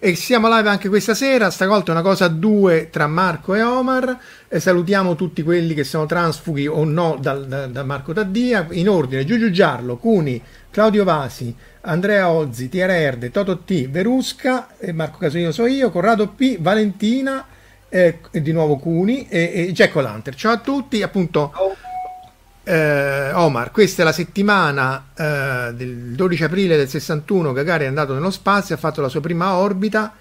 E siamo live anche questa sera, stavolta una cosa a due tra Marco e Omar, e salutiamo tutti quelli che sono transfughi o no da Marco Taddia, in ordine: Giugiu Giarlo, Cuni, Claudio Vasi, Andrea Ozzi, TRR, Toto T, Verusca, e Marco Casolino so io, Corrado P, Valentina, e di nuovo Cuni, e Jack O'Lantern. Ciao a tutti, appunto. Omar, questa è la settimana del 12 aprile del 61, Gagarin è andato nello spazio, ha fatto la sua prima orbita.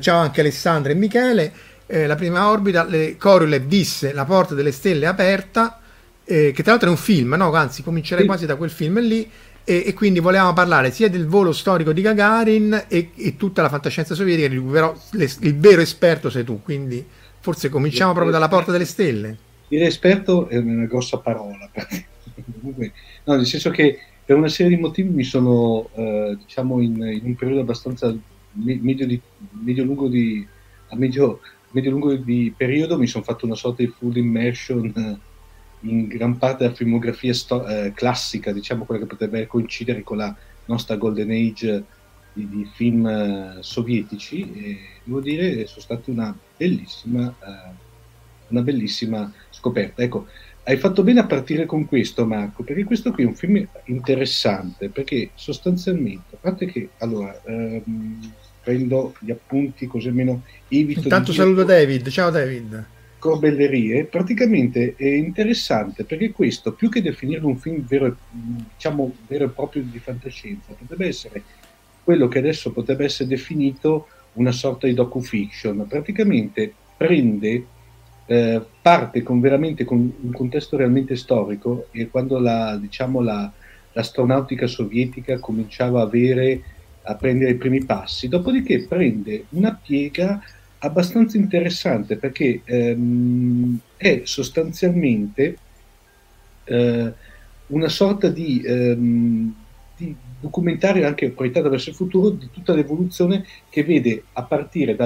Ciao anche Alessandra e Michele. La prima orbita, Korolev disse "La porta delle stelle è aperta", che tra l'altro è un film, no? Anzi, comincerei quasi da quel film lì, e quindi volevamo parlare sia del volo storico di Gagarin e tutta la fantascienza sovietica, di cui però il vero esperto sei tu, quindi forse cominciamo proprio dalla porta delle stelle. Dire esperto è una grossa parola, perché, comunque, no, nel senso che per una serie di motivi mi sono, diciamo, in un periodo abbastanza medio-lungo di periodo, mi sono fatto una sorta di full immersion in gran parte della filmografia classica, diciamo quella che potrebbe coincidere con la nostra golden age di film sovietici, e devo dire sono stata una bellissima scoperta. Ecco, hai fatto bene a partire con questo, Marco, perché questo qui è un film interessante, perché sostanzialmente, a parte che, allora, prendo gli appunti così almeno evito. Intanto saluto David, ciao David. Corbellerie, praticamente è interessante perché questo, più che definirlo un film vero e proprio di fantascienza, potrebbe essere quello che adesso potrebbe essere definito una sorta di docufiction. Praticamente parte veramente con un contesto realmente storico, e quando l'astronautica sovietica cominciava a prendere i primi passi, dopodiché prende una piega abbastanza interessante, perché è sostanzialmente una sorta di documentario anche proiettato verso il futuro di tutta l'evoluzione, che vede a partire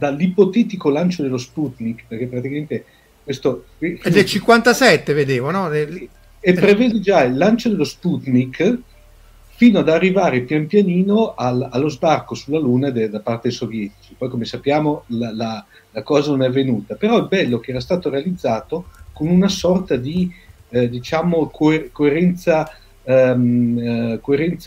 dall'ipotetico lancio dello Sputnik, perché praticamente questo è del 57, vedevo, no? E prevede già il lancio dello Sputnik fino ad arrivare pian pianino allo sbarco sulla Luna da parte dei sovietici. Poi, come sappiamo, la cosa non è avvenuta, però è bello che era stato realizzato con una sorta di coerenza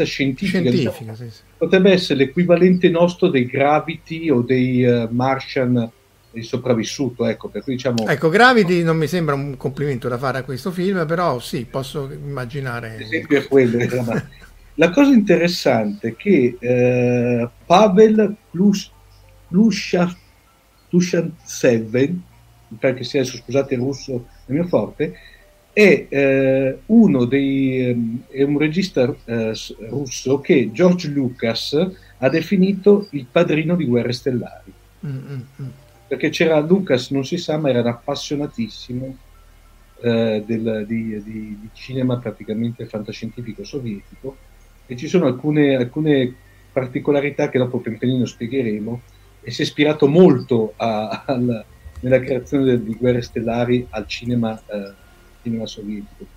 scientifica. Diciamo. Sì. Potrebbe essere l'equivalente nostro dei Gravity o dei Martian il sopravvissuto, ecco, per cui diciamo... Ecco, Gravity non mi sembra un complimento da fare a questo film, però sì, posso immaginare... L'esempio è quello, la cosa interessante è che Pavel Plushantsev, perché sia adesso, scusate, il russo è mio forte, è un regista russo che George Lucas ha definito il padrino di Guerre Stellari. Perché c'era Lucas, non si sa, ma era un appassionatissimo di cinema praticamente fantascientifico sovietico, e ci sono alcune particolarità che dopo pian pianino spiegheremo, e si è ispirato molto nella creazione di Guerre Stellari al cinema sovietico.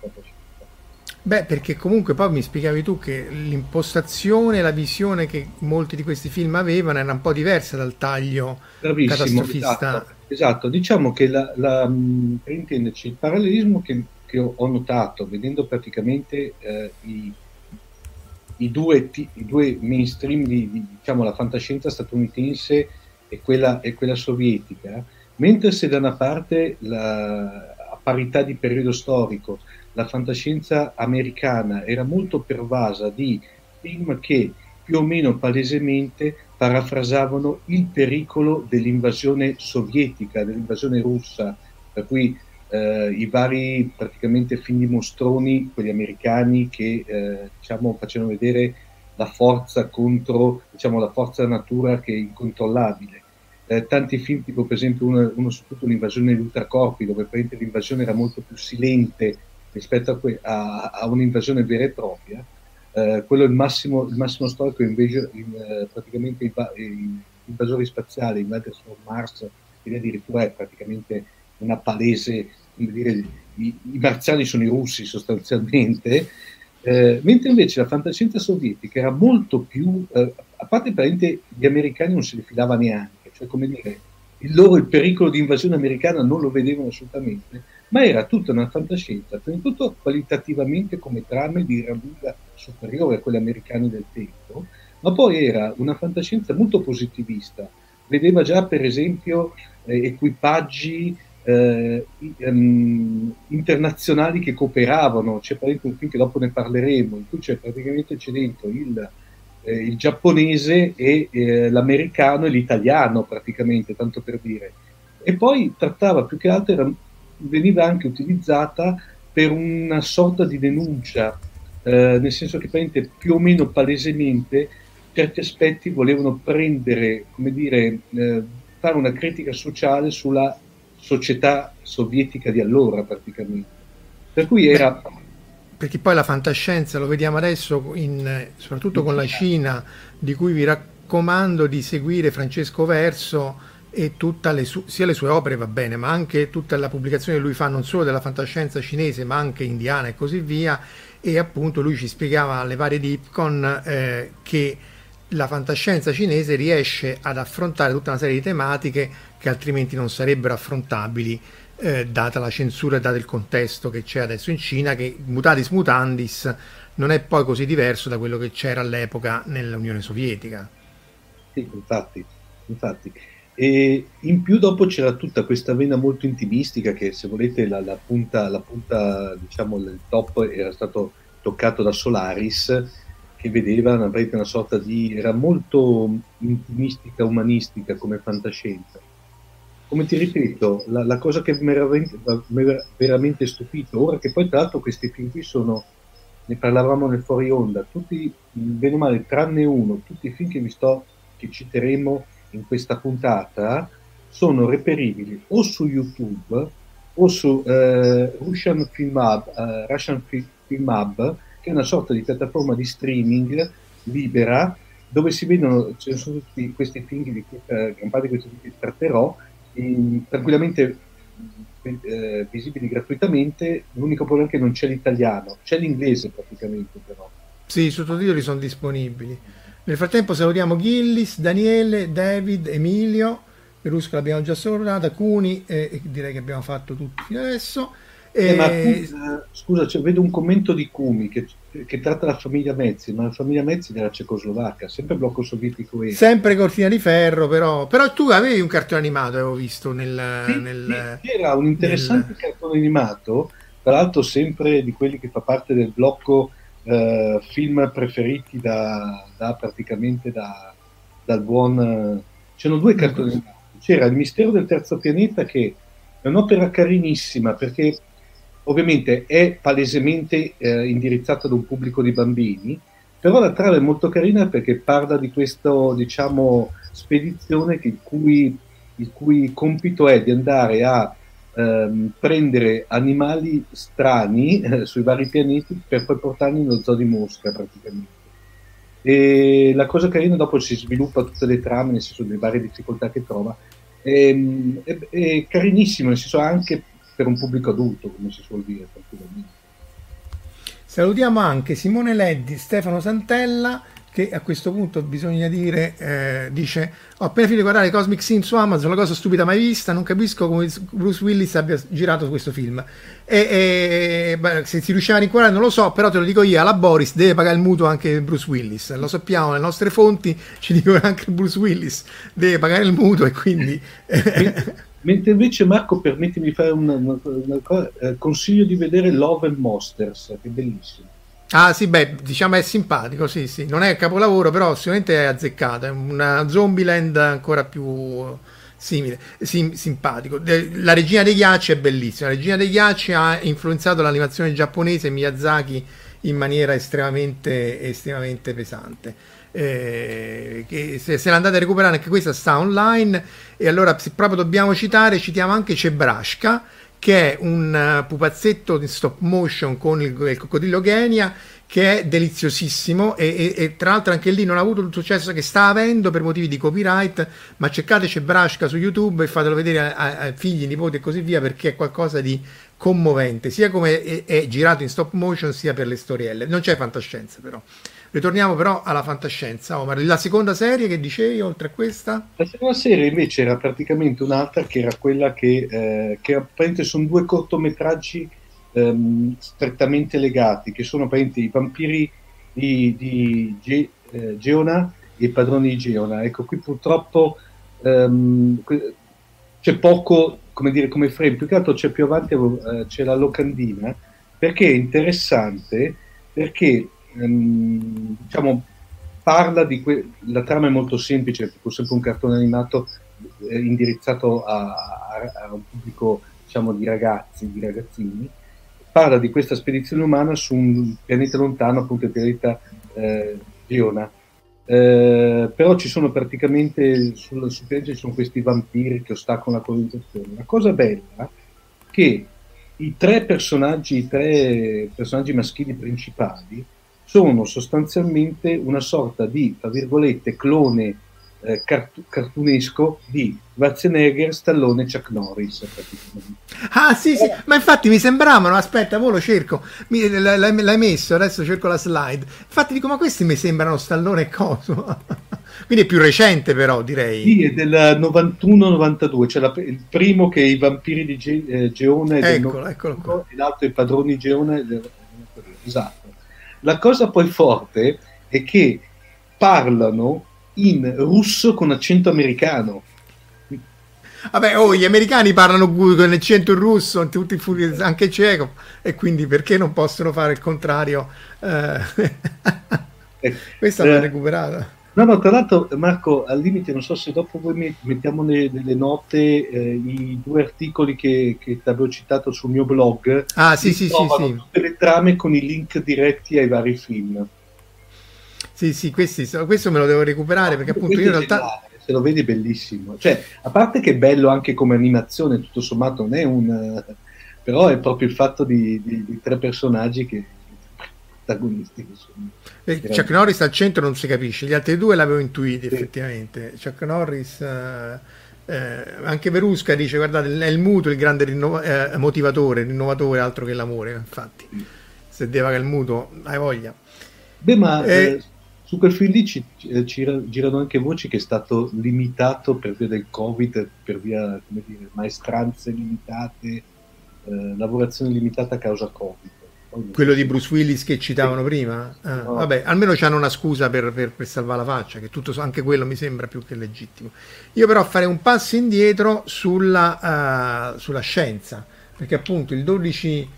Beh, perché comunque poi mi spiegavi tu che l'impostazione, la visione che molti di questi film avevano era un po' diversa dal taglio catastrofista. Esatto. Diciamo che per intenderci, il parallelismo che ho notato vedendo praticamente i due mainstream, diciamo la fantascienza statunitense e quella sovietica, mentre se da una parte a parità di periodo storico la fantascienza americana era molto pervasa di film che più o meno palesemente parafrasavano il pericolo dell'invasione sovietica, dell'invasione russa, per cui i vari praticamente film di mostroni, quelli americani, che diciamo, facevano vedere la forza contro, diciamo, la forza natura che è incontrollabile. Tanti film, tipo per esempio uno su tutto, l'invasione degli ultracorpi, dove praticamente l'invasione era molto più silente rispetto a un'invasione vera e propria. Quello è il massimo storico, invece praticamente gli invasori spaziali, invadere su Mars, e addirittura è praticamente una palese, come dire, i marziani sono i russi sostanzialmente, mentre invece la fantascienza sovietica era molto più, a parte praticamente gli americani non se li filava neanche, cioè come dire, il pericolo di invasione americana non lo vedevano assolutamente, ma era tutta una fantascienza, prima di tutto qualitativamente come trame di gran lunga superiore a quelle americane del tempo, ma poi era una fantascienza molto positivista, vedeva già per esempio equipaggi internazionali che cooperavano. C'è praticamente un film che dopo ne parleremo, in cui c'è dentro il giapponese e l'americano e l'italiano praticamente, tanto per dire, e poi trattava più che altro, veniva anche utilizzata per una sorta di denuncia, nel senso che praticamente più o meno palesemente certi aspetti volevano prendere, come dire, fare una critica sociale sulla società sovietica di allora praticamente, per cui era... Perché poi la fantascienza, lo vediamo adesso, soprattutto con la Cina, di cui vi raccomando di seguire Francesco Verso e sia le sue opere, va bene, ma anche tutta la pubblicazione che lui fa non solo della fantascienza cinese ma anche indiana e così via, e appunto lui ci spiegava alle varie Dipcon che la fantascienza cinese riesce ad affrontare tutta una serie di tematiche che altrimenti non sarebbero affrontabili, data la censura e dato il contesto che c'è adesso in Cina, che mutatis mutandis non è poi così diverso da quello che c'era all'epoca nell'Unione Sovietica. Sì, infatti. E in più dopo c'era tutta questa vena molto intimistica che, se volete, la punta, diciamo il top, era stato toccato da Solaris, che vedeva una sorta di... era molto intimistica, umanistica come fantascienza. Come ti ripeto, la cosa che mi ha veramente stupito, ora che poi tra l'altro questi film qui sono, ne parlavamo nel fuori onda, tutti, bene o male, tranne uno, tutti i film che citeremo in questa puntata sono reperibili o su YouTube o su Russian Film Hub, che è una sorta di piattaforma di streaming libera dove si vedono, ci sono tutti questi film di cui gran parte di questi film che tratterò, tranquillamente visibili gratuitamente. L'unico problema è che non c'è l'italiano, c'è l'inglese praticamente, però sì, i sottotitoli sono disponibili. Nel frattempo salutiamo Gillis, Daniele, David, Emilio, Perusco l'abbiamo già salutata, Cuni, direi che abbiamo fatto tutti fino adesso, Ma scusa, cioè, vedo un commento di Kumi che tratta la famiglia Mezzi, ma la famiglia Mezzi era cecoslovacca, sempre blocco sovietico e... sempre cortina di ferro, però tu avevi un cartone animato, avevo visto nel... Sì, nel... sì, era un interessante cartone animato, tra l'altro sempre di quelli che fa parte del blocco film preferiti da praticamente dal buon... C'erano due cartoni animati, c'era Il mistero del terzo pianeta, che è un'opera carinissima perché ovviamente è palesemente indirizzata ad un pubblico di bambini, però la trama è molto carina perché parla di questa, diciamo, spedizione il cui compito è di andare a prendere animali strani sui vari pianeti per poi portarli nello zoo di Mosca praticamente. E la cosa carina, dopo si sviluppa tutte le trame, nel senso delle varie difficoltà che trova, è carinissimo, nel senso anche per un pubblico adulto, come si suol dire. Salutiamo anche Simone Leddi, Stefano Santella, che a questo punto bisogna dire, dice: ho appena finito di guardare Cosmic Sin su Amazon, una cosa stupida mai vista, non capisco come Bruce Willis abbia girato questo film, e se si riusciva a rincuorare non lo so, però te lo dico io, alla Boris deve pagare il mutuo anche Bruce Willis, lo sappiamo, le nostre fonti ci dicono anche Bruce Willis deve pagare il mutuo, e quindi... Mentre invece, Marco, permettimi di fare una cosa, consiglio di vedere Love and Monsters, che è bellissimo. Ah sì, beh, diciamo è simpatico, sì sì, non è capolavoro, però sicuramente è azzeccato, è una Zombieland ancora più simile, simpatico. La Regina dei Ghiacci è bellissima, la Regina dei Ghiacci ha influenzato l'animazione giapponese, Miyazaki, in maniera estremamente pesante. Che se l'andate a recuperare, anche questa sta online. E allora, se proprio dobbiamo citare, citiamo anche Cebrasca, che è un pupazzetto in stop motion con il coccodrillo Kenya, che è deliziosissimo, e tra l'altro anche lì non ha avuto il successo che sta avendo per motivi di copyright, ma cercate Cebrasca su YouTube e fatelo vedere a figli, nipoti e così via, perché è qualcosa di commovente, sia come è girato in stop motion, sia per le storielle. Non c'è fantascienza, però. Ritorniamo però alla fantascienza, Omar. La seconda serie che dicevi, oltre a questa? La seconda serie invece era praticamente un'altra, che era quella che apparentemente sono due cortometraggi strettamente legati, che sono apparentemente I vampiri di Geona e I padroni di Geona. Ecco, qui purtroppo c'è poco, come dire, come frame, più che altro c'è più avanti, c'è la locandina, perché è interessante, perché... diciamo, parla di la trama è molto semplice, è sempre un cartone animato indirizzato a un pubblico, diciamo, di ragazzi, di ragazzini. Parla di questa spedizione umana su un pianeta lontano, appunto il pianeta Geona, però ci sono praticamente sul pianeta ci sono questi vampiri che ostacolano la colonizzazione. La cosa bella è che i tre personaggi maschili principali sono sostanzialmente una sorta di, tra virgolette, clone cartunesco di Schwarzenegger, Stallone e Chuck Norris. Ah sì, sì, ma infatti mi sembravano, aspetta, mo lo cerco, l'hai messo, adesso cerco la slide, infatti dico, ma questi mi sembrano Stallone e coso. Quindi è più recente, però, direi. Sì, è del 91-92, cioè il primo che è I vampiri di Geona, e l'altro è I padroni di Geona, esatto. La cosa poi forte è che parlano in russo con accento americano. Vabbè, gli americani parlano con accento russo, tutti anche cieco, e quindi perché non possono fare il contrario? Questa l'ho recuperata. No, tra l'altro, Marco, al limite, non so se dopo voi mettiamo nelle note i due articoli che ti avevo citato sul mio blog. Ah, sì. Tutte le trame con i link diretti ai vari film. Sì, questo me lo devo recuperare, perché appunto io in realtà... Se lo vedi è bellissimo. Cioè, a parte che è bello anche come animazione, tutto sommato non è un... Però è proprio il fatto di tre personaggi che... protagonisti, insomma. Chuck Norris al centro non si capisce, gli altri due l'avevo intuiti, sì. Effettivamente Chuck Norris, anche Verusca dice, guardate, è il mutuo il grande rinnovatore, altro che l'amore, infatti, sì. Se deve pagare il mutuo hai voglia. Beh, ma su quel film lì girano anche voci che è stato limitato per via del Covid, per via, come dire, maestranze limitate, lavorazione limitata a causa Covid. Quello di Bruce Willis che citavano prima? Ah, no. Vabbè, almeno c'hanno una scusa per salvare la faccia, che tutto, anche quello mi sembra più che legittimo. Io però farei un passo indietro sulla scienza, perché appunto il 12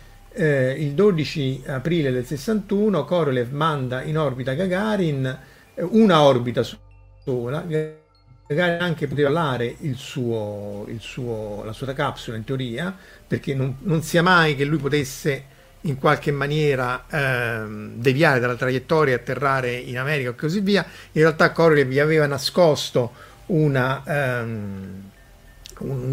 aprile del 61 Korolev manda in orbita Gagarin, una orbita sola. Gagarin anche poteva volare la sua capsula, in teoria, perché non sia mai che lui potesse in qualche maniera deviare dalla traiettoria e atterrare in America e così via. In realtà Korolev vi aveva nascosto un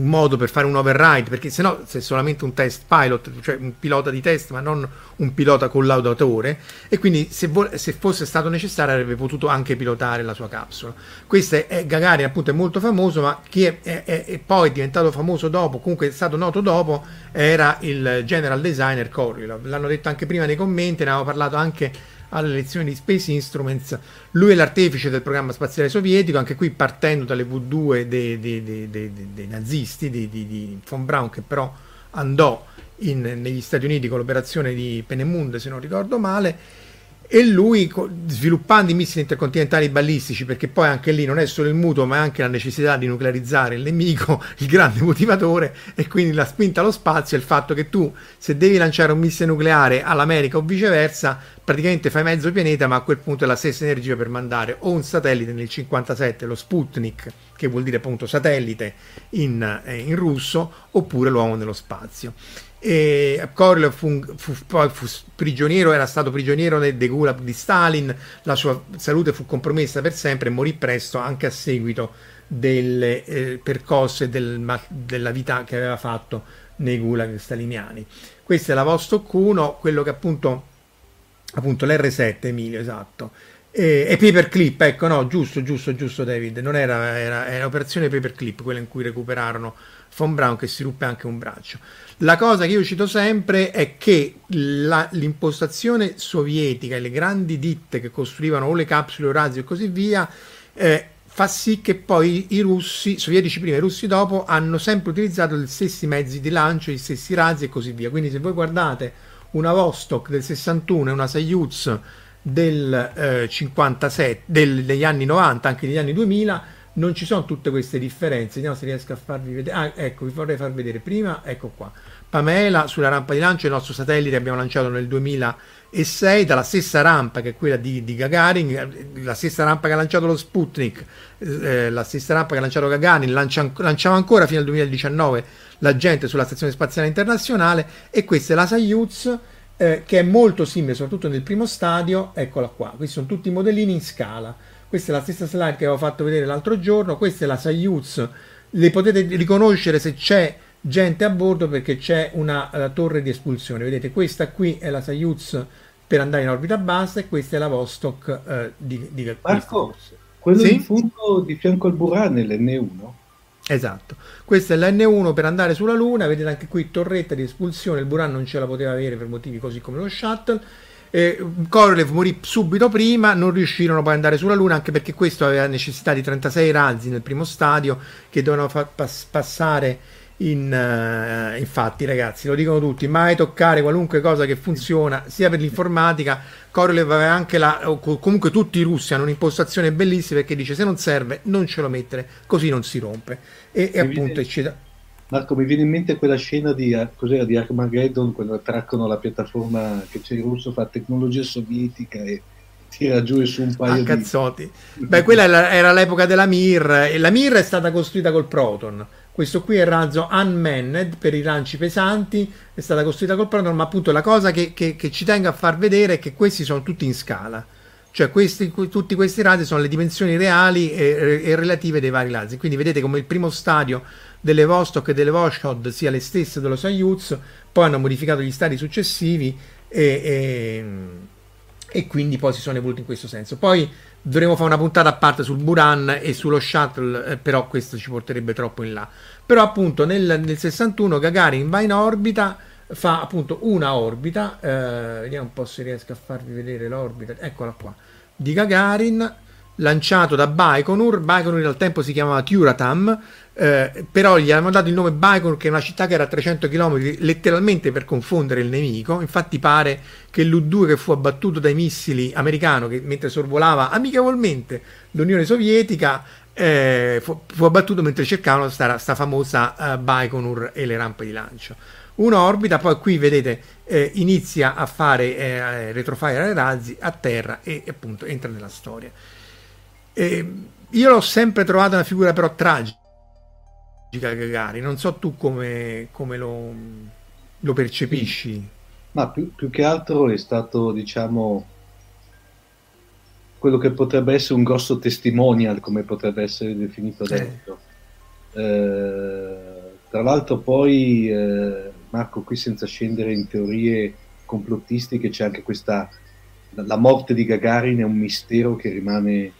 modo per fare un override, perché sennò se è solamente un test pilot, cioè un pilota di test ma non un pilota collaudatore, e quindi se fosse stato necessario avrebbe potuto anche pilotare la sua capsula. Questo è Gagarin, appunto, è molto famoso, ma chi è poi diventato famoso dopo, comunque è stato noto dopo, era il general designer Korolev. L'hanno detto anche prima nei commenti, ne avevamo parlato anche alle lezioni di Space Instruments. Lui è l'artefice del programma spaziale sovietico, anche qui partendo dalle V2 dei nazisti, di von Braun, che però andò negli Stati Uniti con l'operazione di Penemunde, se non ricordo male, e lui sviluppando i missili intercontinentali balistici, perché poi anche lì non è solo il mutuo ma anche la necessità di nuclearizzare il nemico il grande motivatore, e quindi la spinta allo spazio è il fatto che tu, se devi lanciare un missile nucleare all'America o viceversa, praticamente fai mezzo pianeta, ma a quel punto è la stessa energia per mandare o un satellite nel 57, lo Sputnik, che vuol dire appunto satellite in russo, oppure l'uomo nello spazio. E Korolev fu prigioniero, era stato prigioniero dei gulag di Stalin, la sua salute fu compromessa per sempre e morì presto, anche a seguito delle percosse della vita che aveva fatto nei gulag staliniani. Questa è la Vostok 1, quello che appunto l'R7, Emilio, esatto. E Paperclip, ecco, no, giusto David, non era operazione Paperclip, quella in cui recuperarono von Braun, che si ruppe anche un braccio. La cosa che io cito sempre è che l'impostazione sovietica e le grandi ditte che costruivano o le capsule o razzi e così via fa sì che poi i russi, sovietici prima e russi dopo, hanno sempre utilizzato gli stessi mezzi di lancio, gli stessi razzi e così via. Quindi se voi guardate una Vostok del 61 e una Soyuz del 57, degli anni 90, anche degli anni 2000, non ci sono tutte queste differenze. Vediamo se riesco a farvi vedere. Ah, ecco, vi vorrei far vedere prima, ecco qua, Pamela sulla rampa di lancio, il nostro satellite abbiamo lanciato nel 2006 dalla stessa rampa che è quella di Gagarin, la stessa rampa che ha lanciato lo Sputnik, la stessa rampa che ha lanciato Gagarin, lanciava ancora fino al 2019 la gente sulla Stazione Spaziale Internazionale, e questa è la Soyuz, che è molto simile, soprattutto nel primo stadio, eccola qua, questi sono tutti i modellini in scala. Questa è la stessa slide che avevo fatto vedere l'altro giorno, questa è la Soyuz, le potete riconoscere se c'è gente a bordo, perché c'è una torre di espulsione, vedete, questa qui è la Soyuz per andare in orbita bassa, e questa è la Vostok di Marco, quello sì? In fondo di fianco al Buran è l'N1. Esatto, questa è l'N1 per andare sulla Luna, vedete anche qui torretta di espulsione, il Buran non ce la poteva avere per motivi così come lo shuttle. Korolev morì subito prima, non riuscirono poi ad andare sulla Luna, anche perché questo aveva necessità di 36 razzi nel primo stadio che dovevano passare infatti ragazzi, lo dicono tutti, mai toccare qualunque cosa che funziona, sia per l'informatica. Korolev aveva anche comunque tutti i russi hanno un'impostazione bellissima, perché dice se non serve non ce lo mettere, così non si rompe, e appunto eccetera. Marco, mi viene in mente quella scena di Armageddon, quando attraccano la piattaforma che c'è in russo, fa tecnologia sovietica e tira giù su un paio di cazzotti. Beh, quella era l'epoca della Mir, e la Mir è stata costruita col Proton. Questo qui è il razzo unmanned per i lanci pesanti, è stata costruita col Proton, ma appunto la cosa che ci tengo a far vedere è che questi sono tutti in scala. Cioè tutti questi razzi sono le dimensioni reali e relative dei vari razzi. Quindi vedete come il primo stadio delle Vostok e delle Voskhod sia le stesse dello Soyuz, poi hanno modificato gli stadi successivi e quindi poi si sono evoluti in questo senso. Poi dovremo fare una puntata a parte sul Buran e sullo Shuttle, però questo ci porterebbe troppo in là. Però appunto nel 61 Gagarin va in orbita, fa appunto una orbita, vediamo un po' se riesco a farvi vedere l'orbita, eccola qua, di Gagarin, lanciato da Baikonur. Baikonur al tempo si chiamava Tyuratam, però gli hanno dato il nome Baikonur, che è una città che era a 300 km letteralmente per confondere il nemico. Infatti pare che l'U-2 che fu abbattuto dai missili americano, che mentre sorvolava amichevolmente l'Unione Sovietica, fu abbattuto mentre cercavano sta famosa Baikonur e le rampe di lancio. Un'orbita, poi qui vedete inizia a fare retrofire ai razzi a terra e appunto entra nella storia. Io l'ho sempre trovata una figura però tragica, Gagarin. Non so tu come lo percepisci. Ma più che altro è stato, diciamo, quello che potrebbe essere un grosso testimonial, come potrebbe essere definito adesso. Tra l'altro poi, Marco, qui senza scendere in teorie complottistiche, c'è anche questa, la morte di Gagarin è un mistero che rimane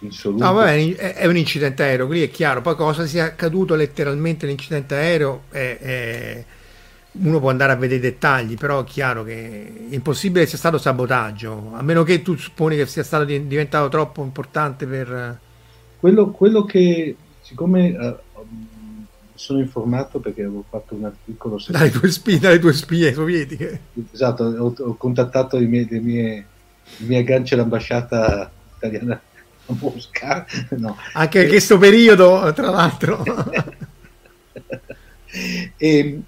insoluto. No, vabbè, è un incidente aereo, lì è chiaro. Poi cosa sia accaduto letteralmente l'incidente aereo, uno può andare a vedere i dettagli, però è chiaro che è impossibile che sia stato sabotaggio, a meno che tu supponi che sia stato diventato troppo importante per... Quello che, siccome... sono informato perché avevo fatto un articolo dalle tue spie sovietiche, esatto, ho contattato i miei agganci all'ambasciata italiana a Mosca, no. Anche in questo periodo, tra l'altro. e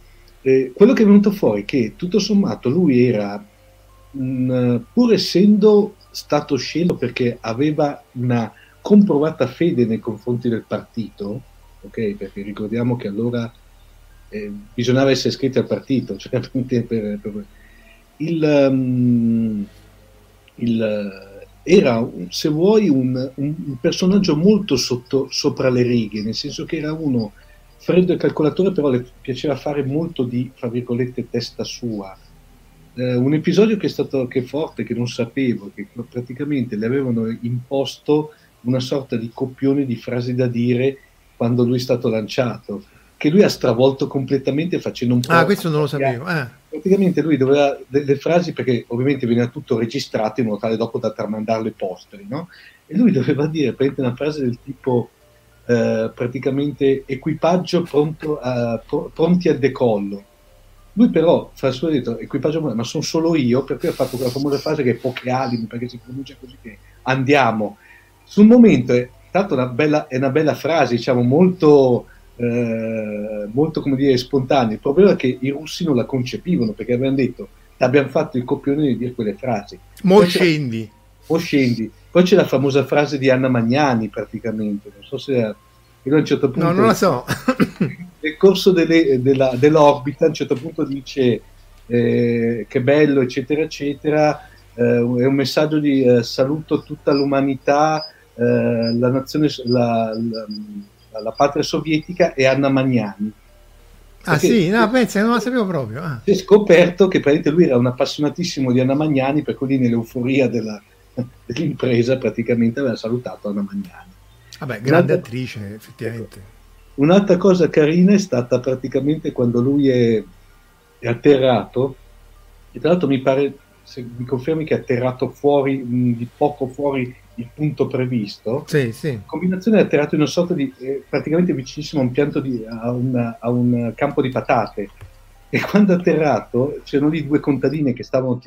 quello che è venuto fuori è che tutto sommato lui era, pur essendo stato scelto perché aveva una comprovata fede nei confronti del partito, ok, perché ricordiamo che allora bisognava essere iscritti al partito, cioè era, se vuoi, un personaggio molto sopra le righe, nel senso che era uno freddo e calcolatore, però le piaceva fare molto di, fra virgolette, testa sua. Un episodio che è stato anche forte, che non sapevo, che praticamente le avevano imposto una sorta di copione di frasi da dire quando lui è stato lanciato, che lui ha stravolto completamente facendo un po'... Ah, questo non lo sapevo. Praticamente lui doveva delle frasi, perché ovviamente veniva tutto registrato in modo tale dopo da tramandarle posteri, no? E lui doveva dire una frase del tipo praticamente equipaggio pronti al decollo. Lui però fa il suo detto equipaggio, ma sono solo io, per cui ha fatto quella famosa frase che è poche anime, perché si pronuncia così, che andiamo. Sul momento è una bella frase, diciamo, molto come dire spontanea. Il problema è che i russi non la concepivano, perché avevano detto, abbiamo fatto il copione di dire quelle frasi. Mo scendi. Poi c'è la famosa frase di Anna Magnani, praticamente, non so se a un certo punto... No, non la so. Nel corso dell'orbita a un certo punto dice che bello, eccetera, eccetera, è un messaggio di saluto a tutta l'umanità, la nazione, la patria sovietica, e Anna Magnani. Ah sì, no, pensa, non la sapevo proprio. Si è scoperto che praticamente lui era un appassionatissimo di Anna Magnani, per cui nell'euforia dell'impresa praticamente aveva salutato Anna Magnani. Vabbè, grande attrice, effettivamente. Un'altra cosa carina è stata praticamente quando lui è atterrato, e tra l'altro mi pare, se mi confermi, che è atterrato fuori, di poco fuori il punto previsto, sì. In combinazione è atterrato in una sorta di praticamente vicinissimo a un pianto a un campo di patate, e quando è atterrato c'erano lì due contadine che stavano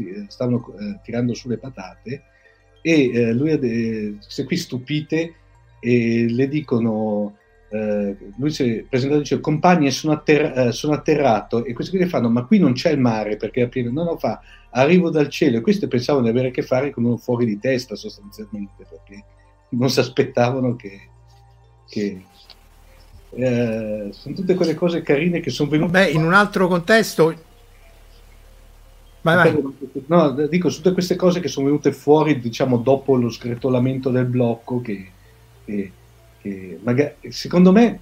tirando su le patate, e lui se qui stupite e le dicono, lui si è presentato e dice: compagni, sono atterrato, e questi qui le fanno: ma qui non c'è il mare, perché appena non lo fa, arrivo dal cielo. E questi pensavano di avere a che fare con uno fuori di testa, sostanzialmente, perché non si aspettavano che sono tutte quelle cose carine che sono venute. Beh, in un altro contesto, vai. No, dico, tutte queste cose che sono venute fuori, diciamo, dopo lo sgretolamento del blocco, che magari, secondo me,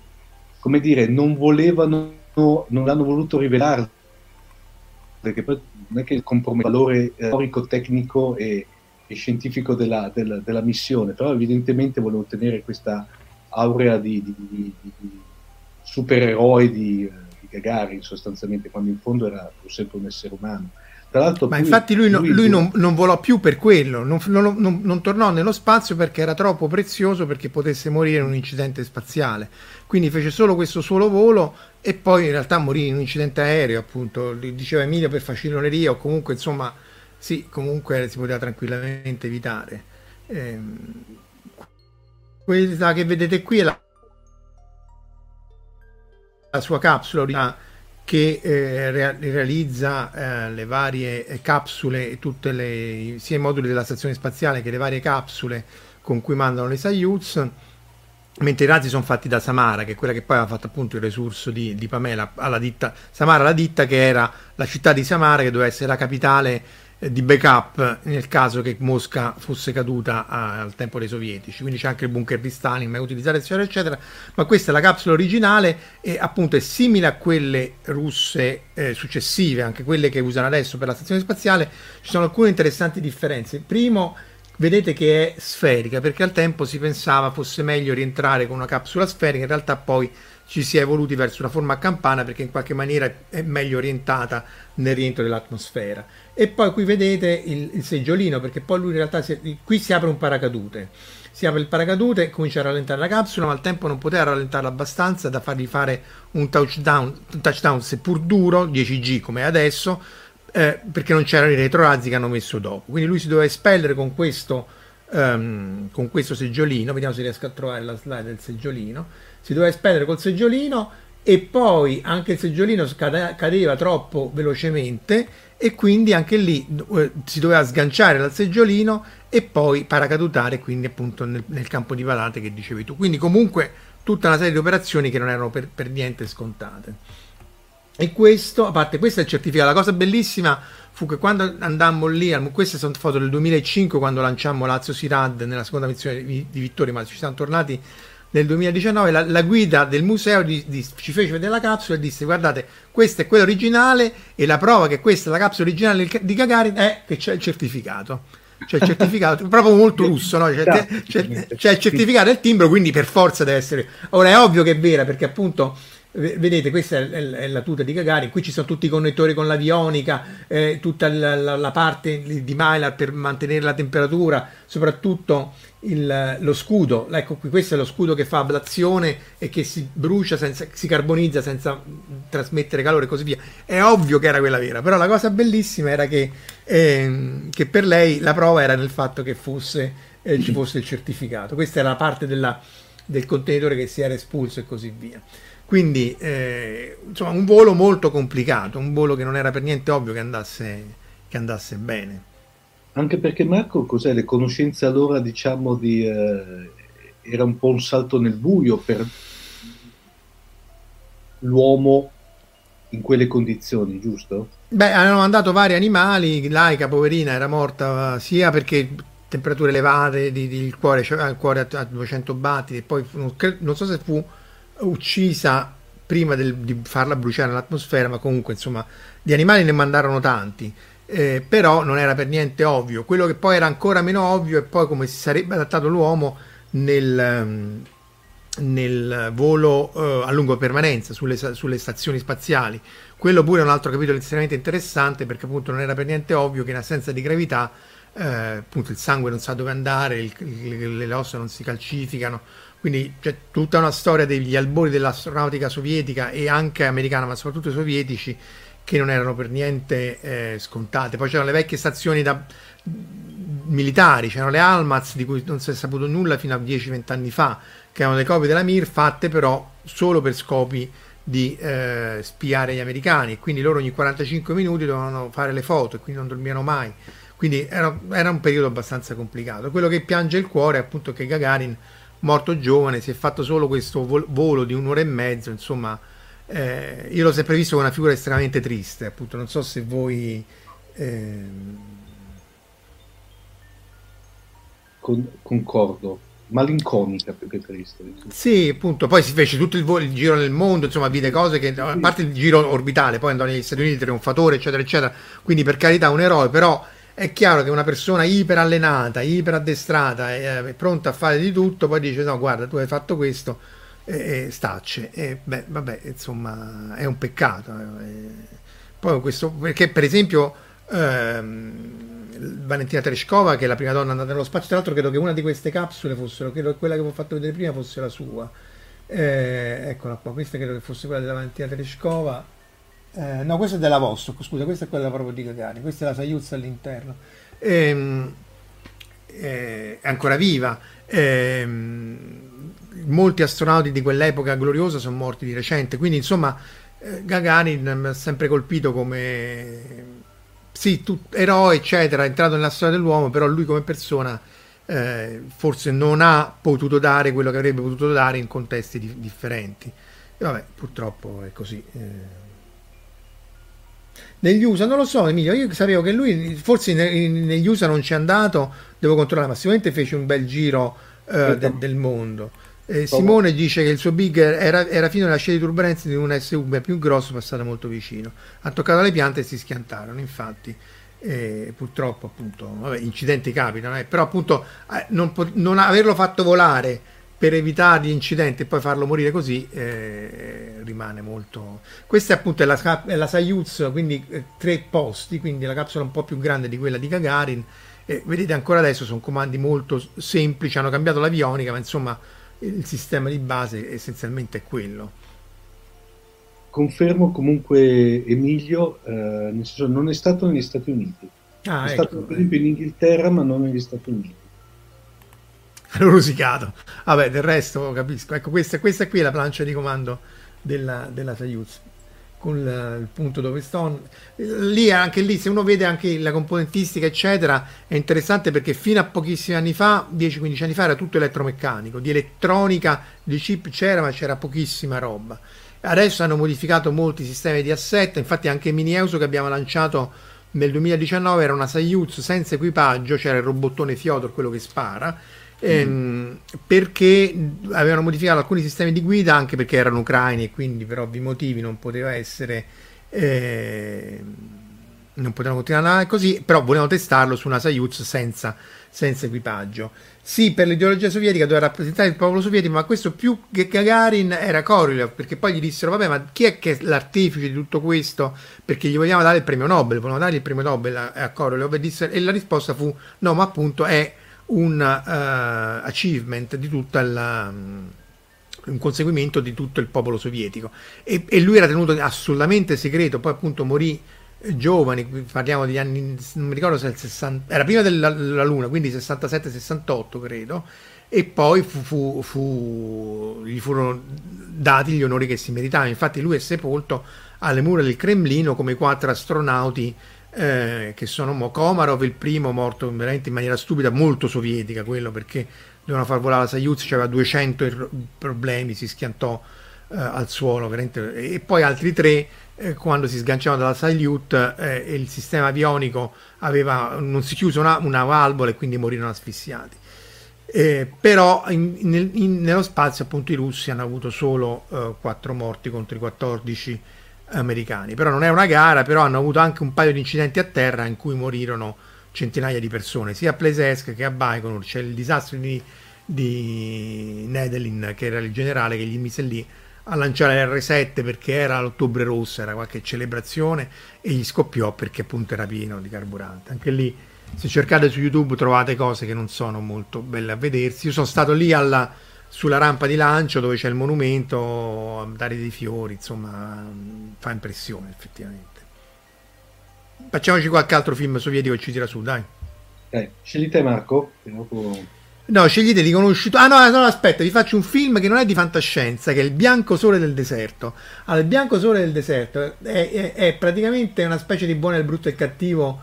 come dire, non hanno voluto rivelarle, perché poi non è che compromette il valore storico, tecnico e scientifico della missione, però evidentemente volevo ottenere questa aurea di supereroe di Gagarin, sostanzialmente, quando in fondo era sempre un essere umano. Tra l'altro, ma infatti lui non volò più per quello, non tornò nello spazio perché era troppo prezioso perché potesse morire in un incidente spaziale, quindi fece solo questo solo volo e poi in realtà morì in un incidente aereo, appunto, diceva Emilio, per faciloneria o comunque, insomma, sì, comunque si poteva tranquillamente evitare. Quella che vedete qui è la sua capsula che realizza le varie capsule, sia i moduli della stazione spaziale che le varie capsule con cui mandano le Soyuz, mentre i razzi sono fatti da Samara, che è quella che poi aveva fatto appunto il resurso di Pamela, alla ditta Samara, la ditta che era la città di Samara, che doveva essere la capitale di backup nel caso che Mosca fosse caduta al tempo dei sovietici. Quindi c'è anche il bunker di Stalin, ma è utilizzata eccetera eccetera. Ma questa è la capsula originale e appunto è simile a quelle russe successive, anche quelle che usano adesso per la stazione spaziale. Ci sono alcune interessanti differenze. Primo, vedete che è sferica, perché al tempo si pensava fosse meglio rientrare con una capsula sferica, in realtà poi ci si è evoluti verso una forma a campana perché in qualche maniera è meglio orientata nel rientro dell'atmosfera. E poi qui vedete il seggiolino, perché poi lui in realtà qui si apre un paracadute, si apre il paracadute, comincia a rallentare la capsula, ma al tempo non poteva rallentarla abbastanza da fargli fare un touchdown seppur duro, 10G come adesso, perché non c'erano i retrorazzi che hanno messo dopo, quindi lui si doveva espellere con questo seggiolino. Vediamo se riesco a trovare la slide del seggiolino. Si doveva espellere col seggiolino e poi anche il seggiolino cadeva troppo velocemente e quindi anche lì si doveva sganciare dal seggiolino e poi paracadutare, quindi appunto nel campo di Valate che dicevi tu. Quindi comunque tutta una serie di operazioni che non erano per niente scontate. E questo, a parte questo è il certificato, la cosa bellissima fu che quando andammo lì, queste sono foto del 2005 quando lanciammo Lazio Sirad nella seconda missione di Vittorio, ma ci siamo tornati nel 2019, la guida del museo ci fece vedere la capsula e disse: guardate, questa è quella originale e la prova che questa è la capsula originale di Gagarin è che c'è il certificato. C'è il certificato, proprio molto russo, no? C'è il certificato del timbro, quindi per forza deve essere. Ora è ovvio che è vera, perché appunto vedete, questa è la tuta di Gagarin, qui ci sono tutti i connettori con l'avionica, tutta la parte di Mylar per mantenere la temperatura, soprattutto lo scudo. Ecco qui, questo è lo scudo che fa ablazione e che si brucia, si carbonizza senza trasmettere calore e così via. È ovvio che era quella vera, però la cosa bellissima era che per lei la prova era nel fatto che ci fosse il certificato. Questa era la parte del contenitore che si era espulso e così via. Quindi insomma, un volo molto complicato, un volo che non era per niente ovvio che andasse bene. Anche perché, Marco, cos'è, le conoscenze allora, diciamo, era un po' un salto nel buio per l'uomo in quelle condizioni, giusto? Beh, hanno mandato vari animali, Laika poverina era morta sia perché temperature elevate, il cuore, cioè, il cuore a 200 battiti, e poi non so se fu uccisa prima di farla bruciare nell'atmosfera, ma comunque insomma di animali ne mandarono tanti, però non era per niente ovvio. Quello che poi era ancora meno ovvio è poi come si sarebbe adattato l'uomo nel volo a lunga permanenza sulle stazioni spaziali. Quello pure è un altro capitolo estremamente interessante, perché appunto non era per niente ovvio che in assenza di gravità appunto il sangue non sa dove andare, le ossa non si calcificano. Quindi c'è tutta una storia degli albori dell'astronautica sovietica e anche americana, ma soprattutto sovietici, che non erano per niente scontate. Poi c'erano le vecchie stazioni militari, c'erano le Almaz, di cui non si è saputo nulla fino a 10-20 anni fa, che erano le copie della Mir fatte però solo per scopi di spiare gli americani. Quindi loro ogni 45 minuti dovevano fare le foto e quindi non dormivano mai. Quindi era un periodo abbastanza complicato. Quello che piange il cuore è appunto che Gagarin, morto giovane, si è fatto solo questo volo di 1 ora e mezzo, insomma, io l'ho sempre visto con una figura estremamente triste, appunto, non so se voi... Concordo, malinconica più che triste. Sì, appunto, poi si fece tutto il giro nel mondo, insomma, vide cose che, a parte il giro orbitale, poi andò negli Stati Uniti, trionfatore, eccetera, eccetera, quindi per carità un eroe, però... È chiaro che una persona iper allenata, iper addestrata, è pronta a fare di tutto, poi dice: no, guarda, tu hai fatto questo, stacce. Beh, vabbè, insomma, è un peccato. Poi questo, perché per esempio Valentina Tereshkova, che è la prima donna andata nello spazio. Tra l'altro credo che una di queste capsule fossero, credo quella che vi ho fatto vedere prima fosse la sua, eccola qua, questa credo che fosse quella della Valentina Tereshkova, no, questa è della Vostok, scusa, questa è quella proprio di Gagarin, questa è la Soyuz all'interno, è ancora viva. Molti astronauti di quell'epoca gloriosa sono morti di recente, quindi insomma Gagarin mi ha sempre colpito come sì, eroe eccetera, è entrato nella storia dell'uomo, però lui come persona forse non ha potuto dare quello che avrebbe potuto dare in contesti differenti, e vabbè, purtroppo è così. Negli USA non lo so, Emilio, io sapevo che lui forse negli USA non c'è andato, devo controllare, ma sicuramente fece un bel giro del mondo. Simone dice che il suo big era fino alla scia di turbolenze di un SUV più grosso passato molto vicino, ha toccato le piante e si schiantarono, infatti purtroppo appunto, vabbè, incidenti capitano, però appunto non averlo fatto volare per evitare gli incidenti e poi farlo morire così rimane molto. Questa appunto è la Soyuz, quindi 3 posti, quindi la capsula un po' più grande di quella di Gagarin, vedete ancora adesso sono comandi molto semplici, hanno cambiato l'avionica, ma insomma il sistema di base essenzialmente è quello. Confermo comunque Emilio, nel senso, non è stato negli Stati Uniti, è stato per esempio in Inghilterra ma non negli Stati Uniti. L'ho rosicato, vabbè, del resto capisco. Ecco, questa qui è la plancia di comando della Soyuz, con il punto dove sto lì, anche lì se uno vede anche la componentistica eccetera è interessante, perché fino a pochissimi anni fa, 10-15 anni fa, era tutto elettromeccanico, di elettronica, di chip c'era, ma c'era pochissima roba. Adesso hanno modificato molti sistemi di assetto, infatti anche Mini-Euso che abbiamo lanciato nel 2019 era una Soyuz senza equipaggio, c'era il robottone Fyodor, quello che spara, perché avevano modificato alcuni sistemi di guida, anche perché erano ucraini e quindi per ovvi motivi non poteva essere non potevano continuare così, però volevano testarlo su una Soyuz senza equipaggio. Sì, per l'ideologia sovietica doveva rappresentare il popolo sovietico, ma questo più che Gagarin era Korolev, perché poi gli dissero vabbè, ma chi è che è l'artefice di tutto questo, perché gli vogliamo dare il premio Nobel, volevano dare il premio Nobel a Korolev, e la risposta fu no, ma appunto è un achievement di tutta un conseguimento di tutto il popolo sovietico, e lui era tenuto assolutamente segreto, poi appunto morì giovane, parliamo degli anni, non mi ricordo se era prima della Luna, quindi 67-68 credo, e poi gli furono dati gli onori che si meritava. Infatti lui è sepolto alle mura del Cremlino come 4 astronauti che sono Komarov, il primo morto veramente in maniera stupida, molto sovietica quello, perché dovevano far volare la Soyuz, c'aveva 200 problemi, si schiantò al suolo veramente, e poi altri 3 quando si sganciavano dalla Salyut e il sistema avionico non si chiuse una valvola, e quindi morirono asfissiati. Però nello spazio appunto i russi hanno avuto solo 4 morti contro i 14 americani, però non è una gara, però hanno avuto anche un paio di incidenti a terra in cui morirono centinaia di persone, sia a Plesetsk che a Baikonur. C'è il disastro di Nedelin, che era il generale che gli mise lì a lanciare l'R7 perché era l'ottobre rosso, era qualche celebrazione, e gli scoppiò perché appunto era pieno di carburante. Anche lì, se cercate su YouTube, trovate cose che non sono molto belle a vedersi. Io sono stato lì sulla rampa di lancio dove c'è il monumento, a dare dei fiori, insomma fa impressione effettivamente. Facciamoci qualche altro film sovietico e ci tira su, dai. Scegliete Marco. No, scegliete di conosciuto. Ah no, aspetta, vi faccio un film che non è di fantascienza, che è Il Bianco Sole del Deserto. Allora, Il Bianco Sole del Deserto è praticamente una specie di Buono, il Brutto e il Cattivo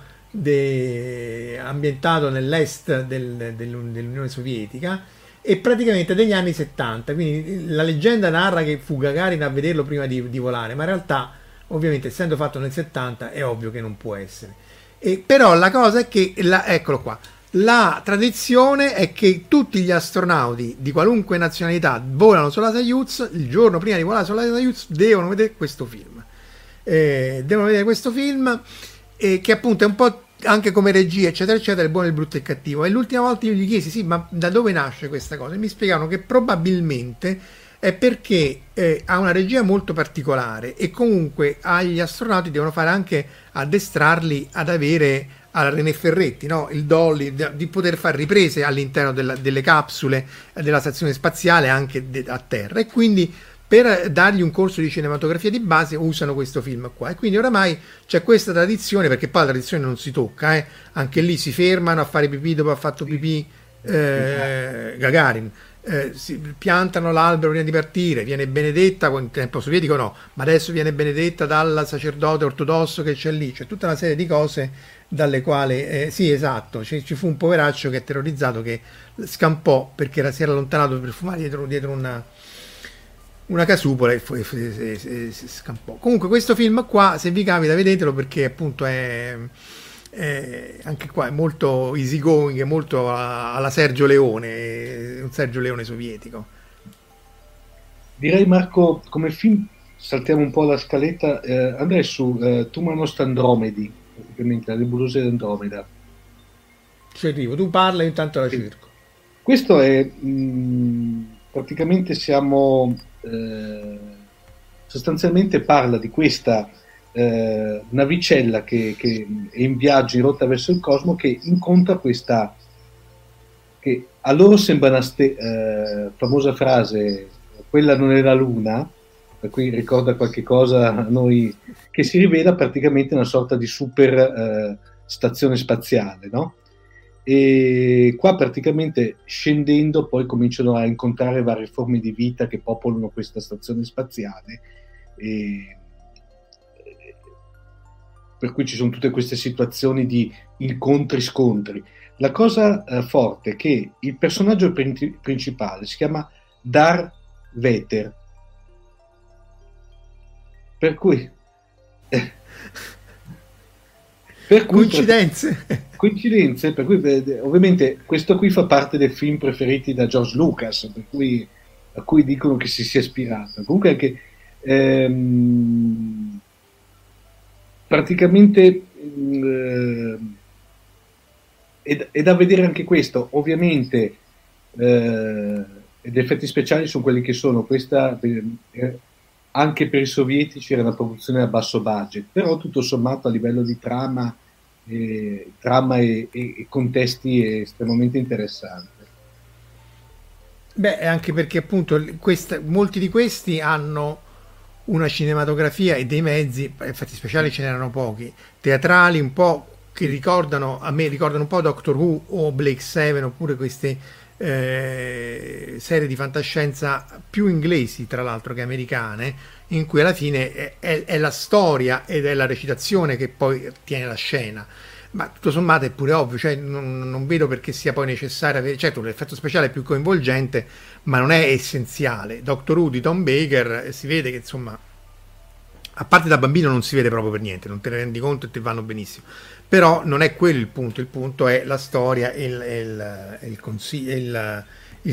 ambientato nell'est dell'Unione Sovietica, e praticamente degli anni 70, quindi la leggenda narra che fu Gagarin a vederlo prima di volare, ma in realtà ovviamente essendo fatto nel 70 è ovvio che non può essere. Però la cosa è che, eccolo qua, la tradizione è che tutti gli astronauti di qualunque nazionalità volano sulla Soyuz, il giorno prima di volare sulla Soyuz devono vedere questo film, che appunto è un po' anche come regia eccetera eccetera, Il Buono, il Brutto e il Cattivo. E l'ultima volta io gli chiesi sì, ma da dove nasce questa cosa, e mi spiegarono che probabilmente è perché ha una regia molto particolare e comunque agli astronauti devono fare anche addestrarli ad avere alla René Ferretti, no? Il dolly, di poter fare riprese all'interno delle capsule della stazione spaziale anche a terra, e quindi per dargli un corso di cinematografia di base usano questo film qua, e quindi oramai c'è questa tradizione, perché poi la tradizione non si tocca, anche lì si fermano a fare pipì dopo ha fatto pipì Gagarin, si piantano l'albero prima di partire, viene benedetta, in tempo sovietico no, ma adesso viene benedetta dal sacerdote ortodosso che c'è lì, c'è tutta una serie di cose dalle quali, sì esatto, ci fu un poveraccio che è terrorizzato, che scampò perché si era allontanato per fumare dietro una casupola e scampò. Comunque questo film qua, se vi capita, vedetelo, perché appunto è anche qua è molto easy going, è molto alla Sergio Leone, un Sergio Leone sovietico. Direi, Marco, come film saltiamo un po' la scaletta, andrei su Tumanost Andromedi, ovviamente la nebulosa di Andromeda. Ci arrivo, tu parla e intanto la cerco. Questo è praticamente siamo sostanzialmente parla di questa navicella che è in viaggio in rotta verso il cosmo, che incontra questa che a loro sembra una famosa frase, quella non è la luna, per cui ricorda qualche cosa a noi, che si rivela praticamente una sorta di super stazione spaziale, no? E qua praticamente scendendo poi cominciano a incontrare varie forme di vita che popolano questa stazione spaziale, e per cui ci sono tutte queste situazioni di incontri-scontri. La cosa forte è che il personaggio principale si chiama Dar Veter, per cui coincidenze, per cui ovviamente questo qui fa parte dei film preferiti da George Lucas, per cui, a cui dicono che si sia ispirato. Comunque anche praticamente è da vedere anche questo, ovviamente ed effetti speciali sono quelli che sono, questa anche per i sovietici era una produzione a basso budget, però tutto sommato a livello di trama e contesti è estremamente interessante. Beh, anche perché appunto molti di questi hanno una cinematografia e dei mezzi, effetti speciali ce n'erano pochi, teatrali un po' che ricordano un po' Doctor Who o Blake Seven, oppure queste serie di fantascienza più inglesi tra l'altro che americane, in cui alla fine è la storia ed è la recitazione che poi tiene la scena, ma tutto sommato è pure ovvio, cioè non vedo perché sia poi necessario avere, certo l'effetto speciale è più coinvolgente ma non è essenziale. Doctor Who di Tom Baker si vede che, insomma, a parte da bambino non si vede proprio per niente, non te ne rendi conto e ti vanno benissimo, però non è quello il punto è la storia e il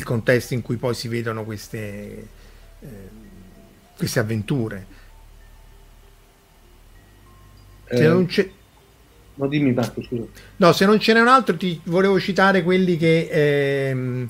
contesto in cui poi si vedono queste avventure. Se non c'è... No, dimmi Marco, scusa. No, se non ce n'è un altro ti volevo citare quelli che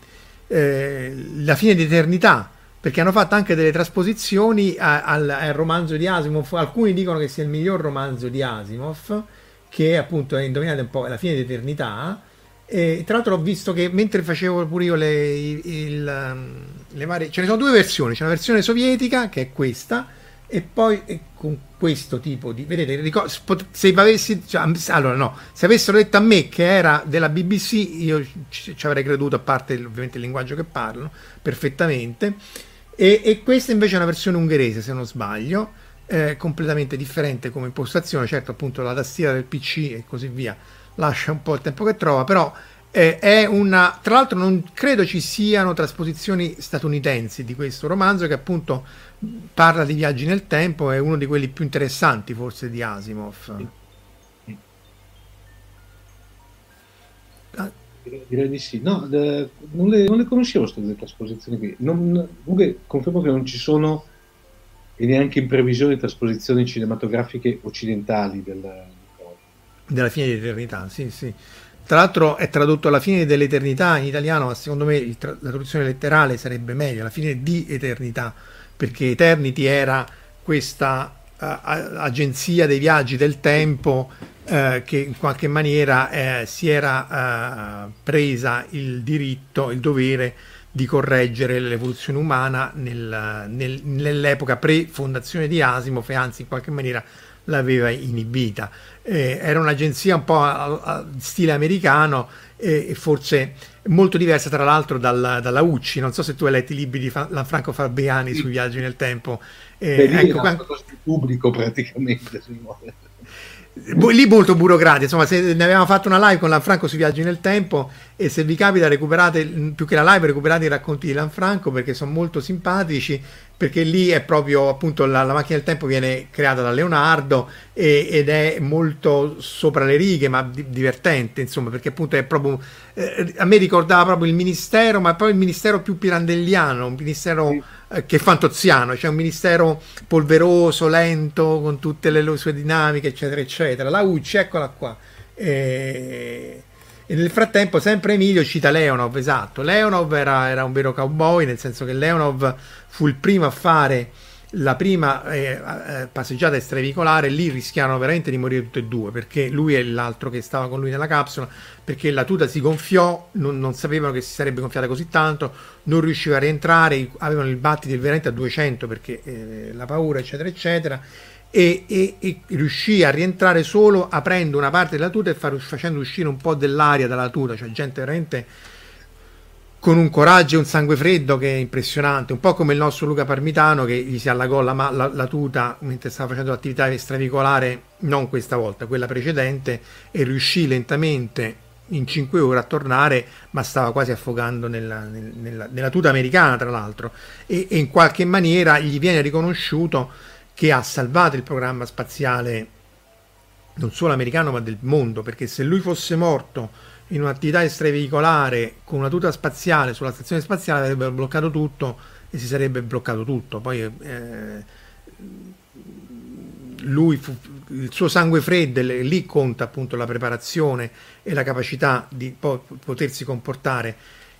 La fine di eternità, perché hanno fatto anche delle trasposizioni al romanzo di Asimov. Alcuni dicono che sia il miglior romanzo di Asimov, che appunto è indovinato un po', è La fine d'eternità, e tra l'altro ho visto che mentre facevo pure io le varie, ce ne sono due versioni, c'è una versione sovietica che è questa, e poi con questo tipo di, vedete, se avessero detto a me che era della BBC io ci avrei creduto, a parte ovviamente il linguaggio che parlano perfettamente, e questa invece è una versione ungherese se non sbaglio, completamente differente come impostazione, certo appunto la tastiera del PC e così via lascia un po' il tempo che trova, però è una, tra l'altro non credo ci siano trasposizioni statunitensi di questo romanzo, che appunto parla di viaggi nel tempo, è uno di quelli più interessanti forse di Asimov. Direi di sì. No, non le conoscevo queste trasposizioni qui, comunque confermo che non ci sono, e neanche in previsione, trasposizioni cinematografiche occidentali della fine dell'eternità. Sì, sì. Tra l'altro è tradotto alla fine dell'eternità in italiano, ma secondo me la traduzione letterale sarebbe meglio, alla fine di eternità, perché Eternity era questa agenzia dei viaggi del tempo che in qualche maniera si era presa il diritto, il dovere di correggere l'evoluzione umana nell'epoca pre-fondazione di Asimov, e anzi in qualche maniera l'aveva inibita. Era un'agenzia un po' a stile americano e forse molto diversa tra l'altro dalla Ucci. Non so se tu hai letto i libri di Lanfranco Fabiani, sì, sui viaggi nel tempo. Ecco, il pubblico praticamente lì molto burocratico, insomma, se ne avevamo fatto una live con Lanfranco sui viaggi nel tempo, e se vi capita recuperate, più che la live recuperate i racconti di Lanfranco, perché sono molto simpatici, perché lì è proprio appunto la macchina del tempo viene creata da Leonardo ed è molto sopra le righe, ma divertente, insomma, perché appunto è proprio a me ricordava proprio il ministero, ma poi il ministero più pirandelliano, un ministero sì, che è fantoziano, cioè un ministero polveroso, lento, con tutte le sue dinamiche, eccetera eccetera. La Ucci, eccola qua. E nel frattempo sempre Emilio cita Leonov, esatto. Leonov era un vero cowboy, nel senso che Leonov fu il primo a fare la prima passeggiata extraveicolare. Lì rischiarono veramente di morire tutti e due, perché lui e l'altro che stava con lui nella capsula, perché la tuta si gonfiò, non sapevano che si sarebbe gonfiata così tanto, non riusciva a rientrare, avevano il battito veramente a 200 perché la paura, eccetera eccetera. E riuscì a rientrare solo aprendo una parte della tuta e facendo uscire un po' dell'aria dalla tuta, cioè gente veramente con un coraggio e un sangue freddo che è impressionante, un po' come il nostro Luca Parmitano che gli si allagò la tuta mentre stava facendo l'attività extraveicolare, non questa volta, quella precedente, e riuscì lentamente in 5 ore a tornare, ma stava quasi affogando nella tuta americana, tra l'altro, e in qualche maniera gli viene riconosciuto che ha salvato il programma spaziale non solo americano ma del mondo, perché se lui fosse morto in un'attività extraveicolare con una tuta spaziale sulla stazione spaziale avrebbero bloccato tutto e si sarebbe bloccato tutto. Poi il suo sangue freddo, lì conta appunto la preparazione e la capacità di potersi comportare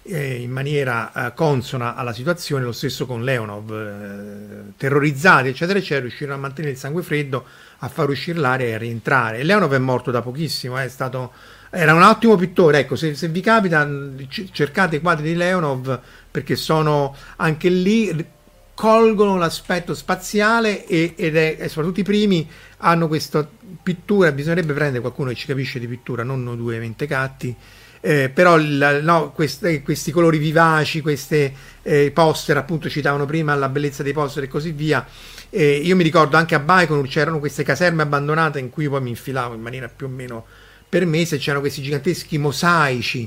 in maniera consona alla situazione. Lo stesso con Leonov, terrorizzati eccetera eccetera, riuscirono a mantenere il sangue freddo, a far uscire l'aria e a rientrare. E Leonov è morto da pochissimo, era un ottimo pittore, ecco, se vi capita cercate i quadri di Leonov, perché sono anche lì, colgono l'aspetto spaziale e soprattutto i primi hanno questa pittura. Bisognerebbe prendere qualcuno che ci capisce di pittura, non noi due mentecatti. Però questi colori vivaci, questi poster, appunto citavano prima la bellezza dei poster e così via. Io mi ricordo anche a Baikonur c'erano queste caserme abbandonate in cui poi mi infilavo in maniera più o meno per me, se c'erano questi giganteschi mosaici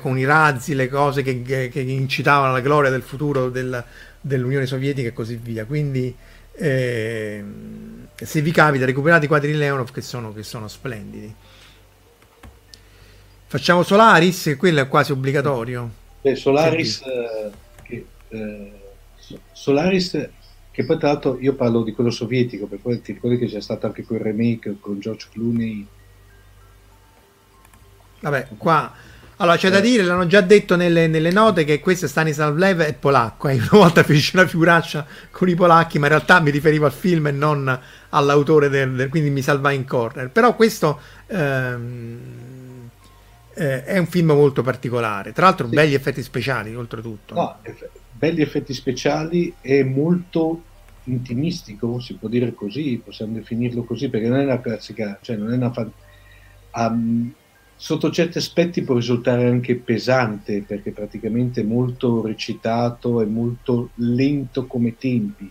con i razzi, le cose che incitavano alla gloria del futuro dell'Unione Sovietica e così via. Quindi se vi capita recuperate i quadri di Leonov che sono splendidi. Facciamo Solaris, quello è quasi obbligatorio. Beh, Solaris, che poi tra l'altro io parlo di quello sovietico, per poi ti ricordi che c'è stato anche quel remake con George Clooney. Vabbè, qua allora c'è da dire, l'hanno già detto nelle note, che questo Stanislav Lem è polacco. Una volta fece una figuraccia con i polacchi, ma in realtà mi riferivo al film e non all'autore quindi mi salvai in corner. Però questo è un film molto particolare, tra l'altro sì, belli effetti speciali oltretutto. No, belli effetti speciali, è molto intimistico, si può dire così, possiamo definirlo così, perché non è una classica, cioè non è una sotto certi aspetti può risultare anche pesante, perché praticamente è molto recitato, è molto lento come tempi,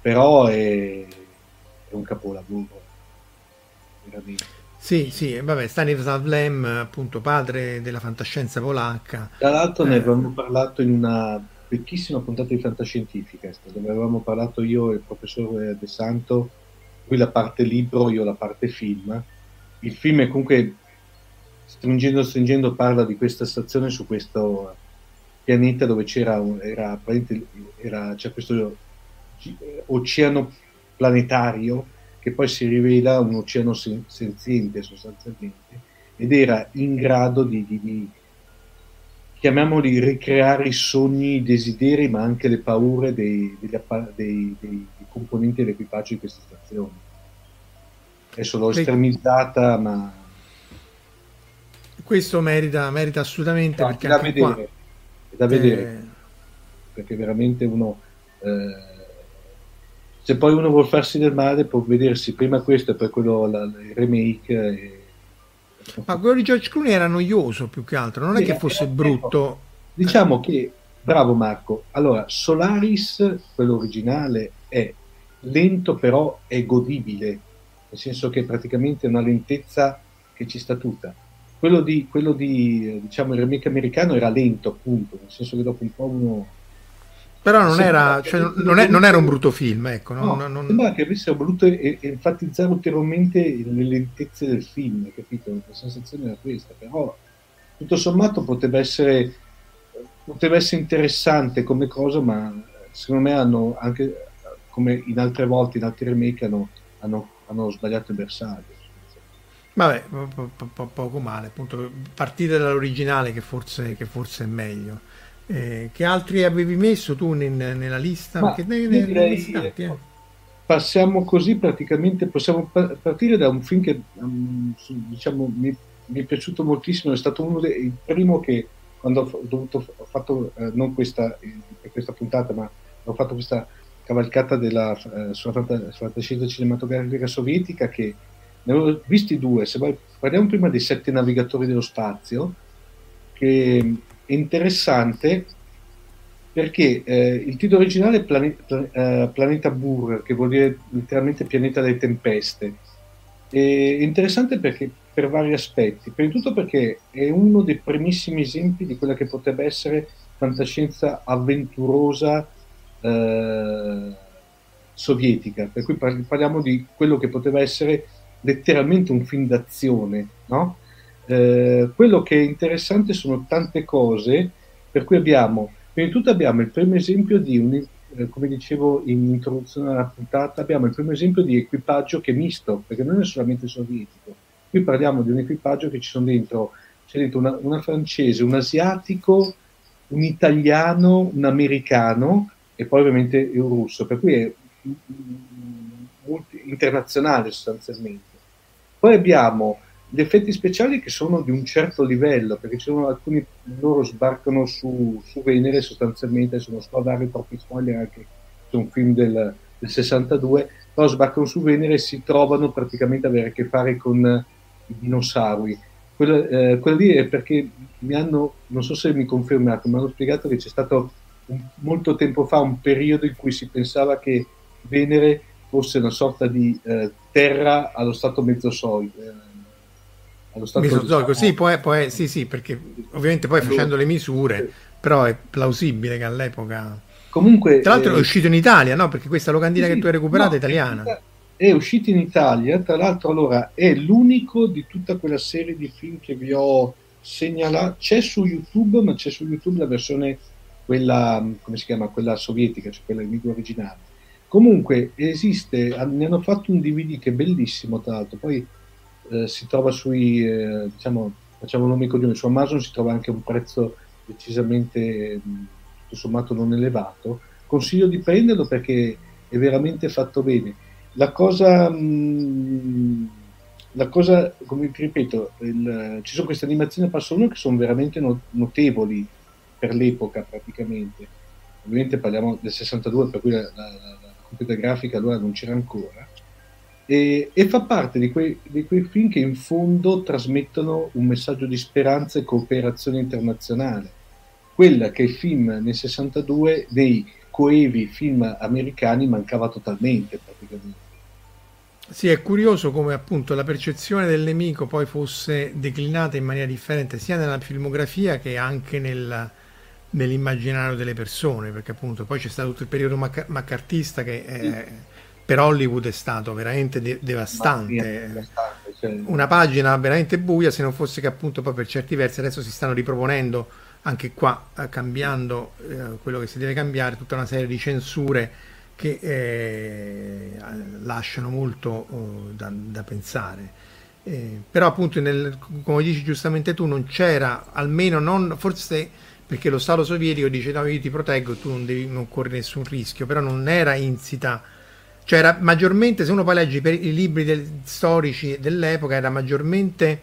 però è un capolavoro veramente. Sì, vabbè, Stanislav Lem, appunto padre della fantascienza polacca. Tra l'altro ne avevamo parlato in una vecchissima puntata di Fantascientifica, dove avevamo parlato io e il professor De Santo, lui la parte libro, io la parte film. Il film è comunque, stringendo, parla di questa stazione su questo pianeta dove c'è questo oceano planetario, che poi si rivela un oceano senziente sostanzialmente, ed era in grado di chiamiamoli ricreare i sogni, i desideri, ma anche le paure dei componenti dell'equipaggio di questa stazione. Adesso l'ho estremizzata, ma questo merita assolutamente, no, perché è da anche vedere, qua è da vedere, perché veramente uno se poi uno vuol farsi del male può vedersi prima questo e poi quello, il remake ma quello di George Clooney era noioso più che altro, non è che fosse brutto, diciamo che, bravo Marco, allora Solaris, quello originale, è lento però è godibile, nel senso che praticamente è una lentezza che ci sta tutta. Quello di diciamo il remake americano era lento, appunto, nel senso che dopo un po' uno però non era, cioè, non era un brutto film, ecco, no? No, sembra che avesse voluto enfatizzare ulteriormente le lentezze del film, capito? La sensazione era questa, però tutto sommato poteva essere interessante come cosa, ma secondo me hanno, anche come in altre volte, in altri remake, hanno sbagliato il bersaglio. Vabbè, poco male, appunto, partire dall'originale che forse è meglio. Che altri avevi messo tu nella lista? Ma direi, tanti, passiamo così, praticamente possiamo partire da un film che diciamo mi è piaciuto moltissimo, è stato il primo che quando ho fatto non questa questa puntata, ma ho fatto questa cavalcata sulla fantascienza cinematografica sovietica, che ne avevo visti due. Parliamo prima dei 7 navigatori dello spazio, che è interessante perché il titolo originale è Planeta Bur, che vuol dire letteralmente pianeta delle tempeste. È interessante perché per vari aspetti, prima di tutto perché è uno dei primissimi esempi di quella che potrebbe essere fantascienza avventurosa sovietica, per cui parliamo di quello che poteva essere letteralmente un film d'azione, no? Quello che è interessante sono tante cose, per cui abbiamo il primo esempio di come dicevo in introduzione alla puntata, abbiamo il primo esempio di equipaggio che è misto, perché non è solamente sovietico. Qui parliamo di un equipaggio che c'è dentro una francese, un asiatico, un italiano, un americano e poi ovviamente un russo, per cui è internazionale sostanzialmente. Poi abbiamo gli effetti speciali che sono di un certo livello, perché ci sono alcuni, loro sbarcano su Venere sostanzialmente, se non sto a dare troppi spoiler, anche se è un film del 62, però sbarcano su Venere e si trovano praticamente a avere a che fare con i dinosauri. Quello lì è perché non so se mi confermate, mi hanno spiegato che c'è stato molto tempo fa un periodo in cui si pensava che Venere fosse una sorta di terra allo stato mesozoico. Mesozoico, sì, poi sì, perché ovviamente poi facendo le misure, però è plausibile che all'epoca. Comunque, tra l'altro è uscito in Italia, no? Perché questa locandina che tu hai recuperato è italiana. È uscito in Italia, tra l'altro, allora è l'unico di tutta quella serie di film che vi ho segnalato. C'è su YouTube, ma c'è su YouTube la versione quella, come si chiama? Quella sovietica, cioè quella in lingua originale. Comunque esiste, ne hanno fatto un DVD che è bellissimo, tra l'altro, poi si trova sui, diciamo, facciamo nome e cognome, su Amazon si trova anche a un prezzo decisamente, tutto sommato, non elevato. Consiglio di prenderlo perché è veramente fatto bene. La cosa come ripeto, ci sono queste animazioni a passo d'uno che sono veramente notevoli per l'epoca praticamente. Ovviamente parliamo del 62, per cui la computer grafica allora non c'era ancora, e fa parte di quei film che in fondo trasmettono un messaggio di speranza e cooperazione internazionale, quella che il film nel 62 dei coevi film americani mancava totalmente praticamente. Sì, è curioso come appunto la percezione del nemico poi fosse declinata in maniera differente sia nella filmografia che anche nell'immaginario delle persone, perché appunto poi c'è stato tutto il periodo maccartista che per Hollywood è stato veramente devastante, cioè una pagina veramente buia, se non fosse che appunto poi per certi versi adesso si stanno riproponendo anche qua, cambiando quello che si deve cambiare, tutta una serie di censure che lasciano molto da pensare. Però appunto, come dici giustamente tu, non c'era, almeno non, forse perché lo Stato sovietico dice no, io ti proteggo, tu non corri nessun rischio, però non era insita, cioè era maggiormente, se uno poi legge i libri storici dell'epoca, era maggiormente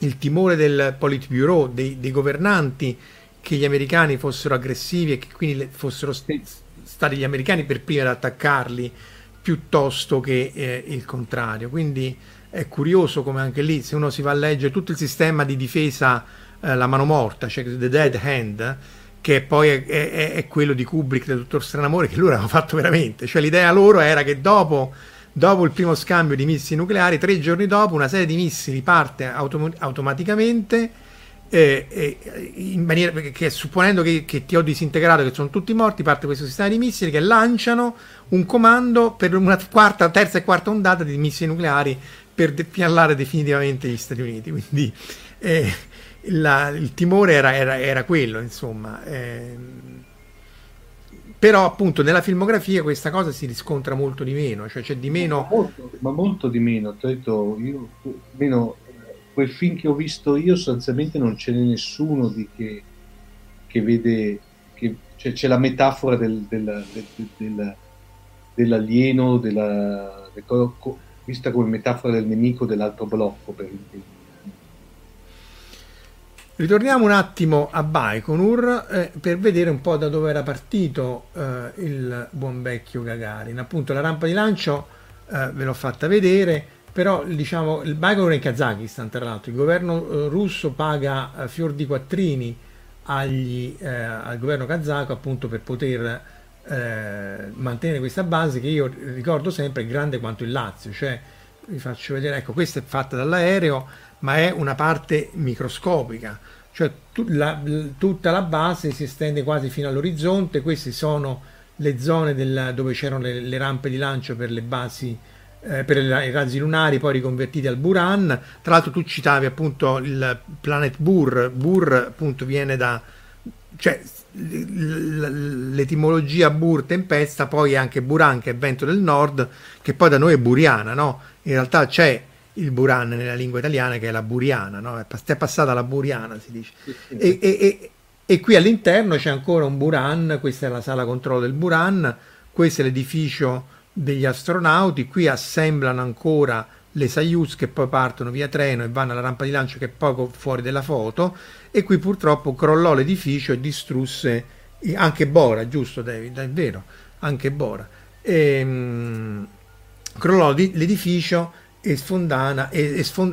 il timore del Politburo, dei governanti, che gli americani fossero aggressivi e che quindi fossero stati gli americani per prima ad attaccarli, piuttosto che il contrario. Quindi è curioso come anche lì, se uno si va a leggere tutto il sistema di difesa, la mano morta, cioè The Dead Hand, che poi è quello di Kubrick, del Dottor Stranamore, che loro avevano fatto veramente, cioè l'idea loro era che dopo il primo scambio di missili nucleari, 3 giorni dopo, una serie di missili parte automaticamente in maniera che, supponendo che ti ho disintegrato, che sono tutti morti, parte questo sistema di missili che lanciano un comando per una terza e quarta ondata di missili nucleari per piallare definitivamente gli Stati Uniti. Quindi il timore era quello, insomma. Però appunto nella filmografia questa cosa si riscontra molto di meno, cioè c'è di meno, ma molto di meno. Ti ho detto io, almeno quel film che ho visto io, sostanzialmente non ce n'è nessuno di che vede che, cioè, c'è la metafora dell'alieno, vista come metafora del nemico dell'altro blocco, per esempio. Ritorniamo un attimo a Baikonur per vedere un po' da dove era partito il buon vecchio Gagarin. Appunto la rampa di lancio ve l'ho fatta vedere, però diciamo il Baikonur è in Kazakistan, tra l'altro il governo russo paga fior di quattrini al governo kazako, appunto per poter mantenere questa base, che io ricordo sempre è grande quanto il Lazio, cioè vi faccio vedere, ecco questa è fatta dall'aereo, ma è una parte microscopica, cioè tutta la base si estende quasi fino all'orizzonte. Queste sono le zone dove c'erano le rampe di lancio per le basi, per i razzi lunari poi riconvertiti al Buran. Tra l'altro tu citavi appunto il Planet Bur, appunto viene da, cioè l'etimologia Bur, tempesta, poi anche Buran che è vento del nord, che poi da noi è Buriana, no? In realtà c'è il Buran nella lingua italiana, che è la Buriana, no? È passata la Buriana, si dice. E qui all'interno c'è ancora un Buran, questa è la sala controllo del Buran, questo è l'edificio degli astronauti, qui assemblano ancora le Soyuz che poi partono via treno e vanno alla rampa di lancio, che è poco fuori dalla foto, e qui purtroppo crollò l'edificio e distrusse anche Bora, giusto David? È vero, anche Bora. Crollò l'edificio e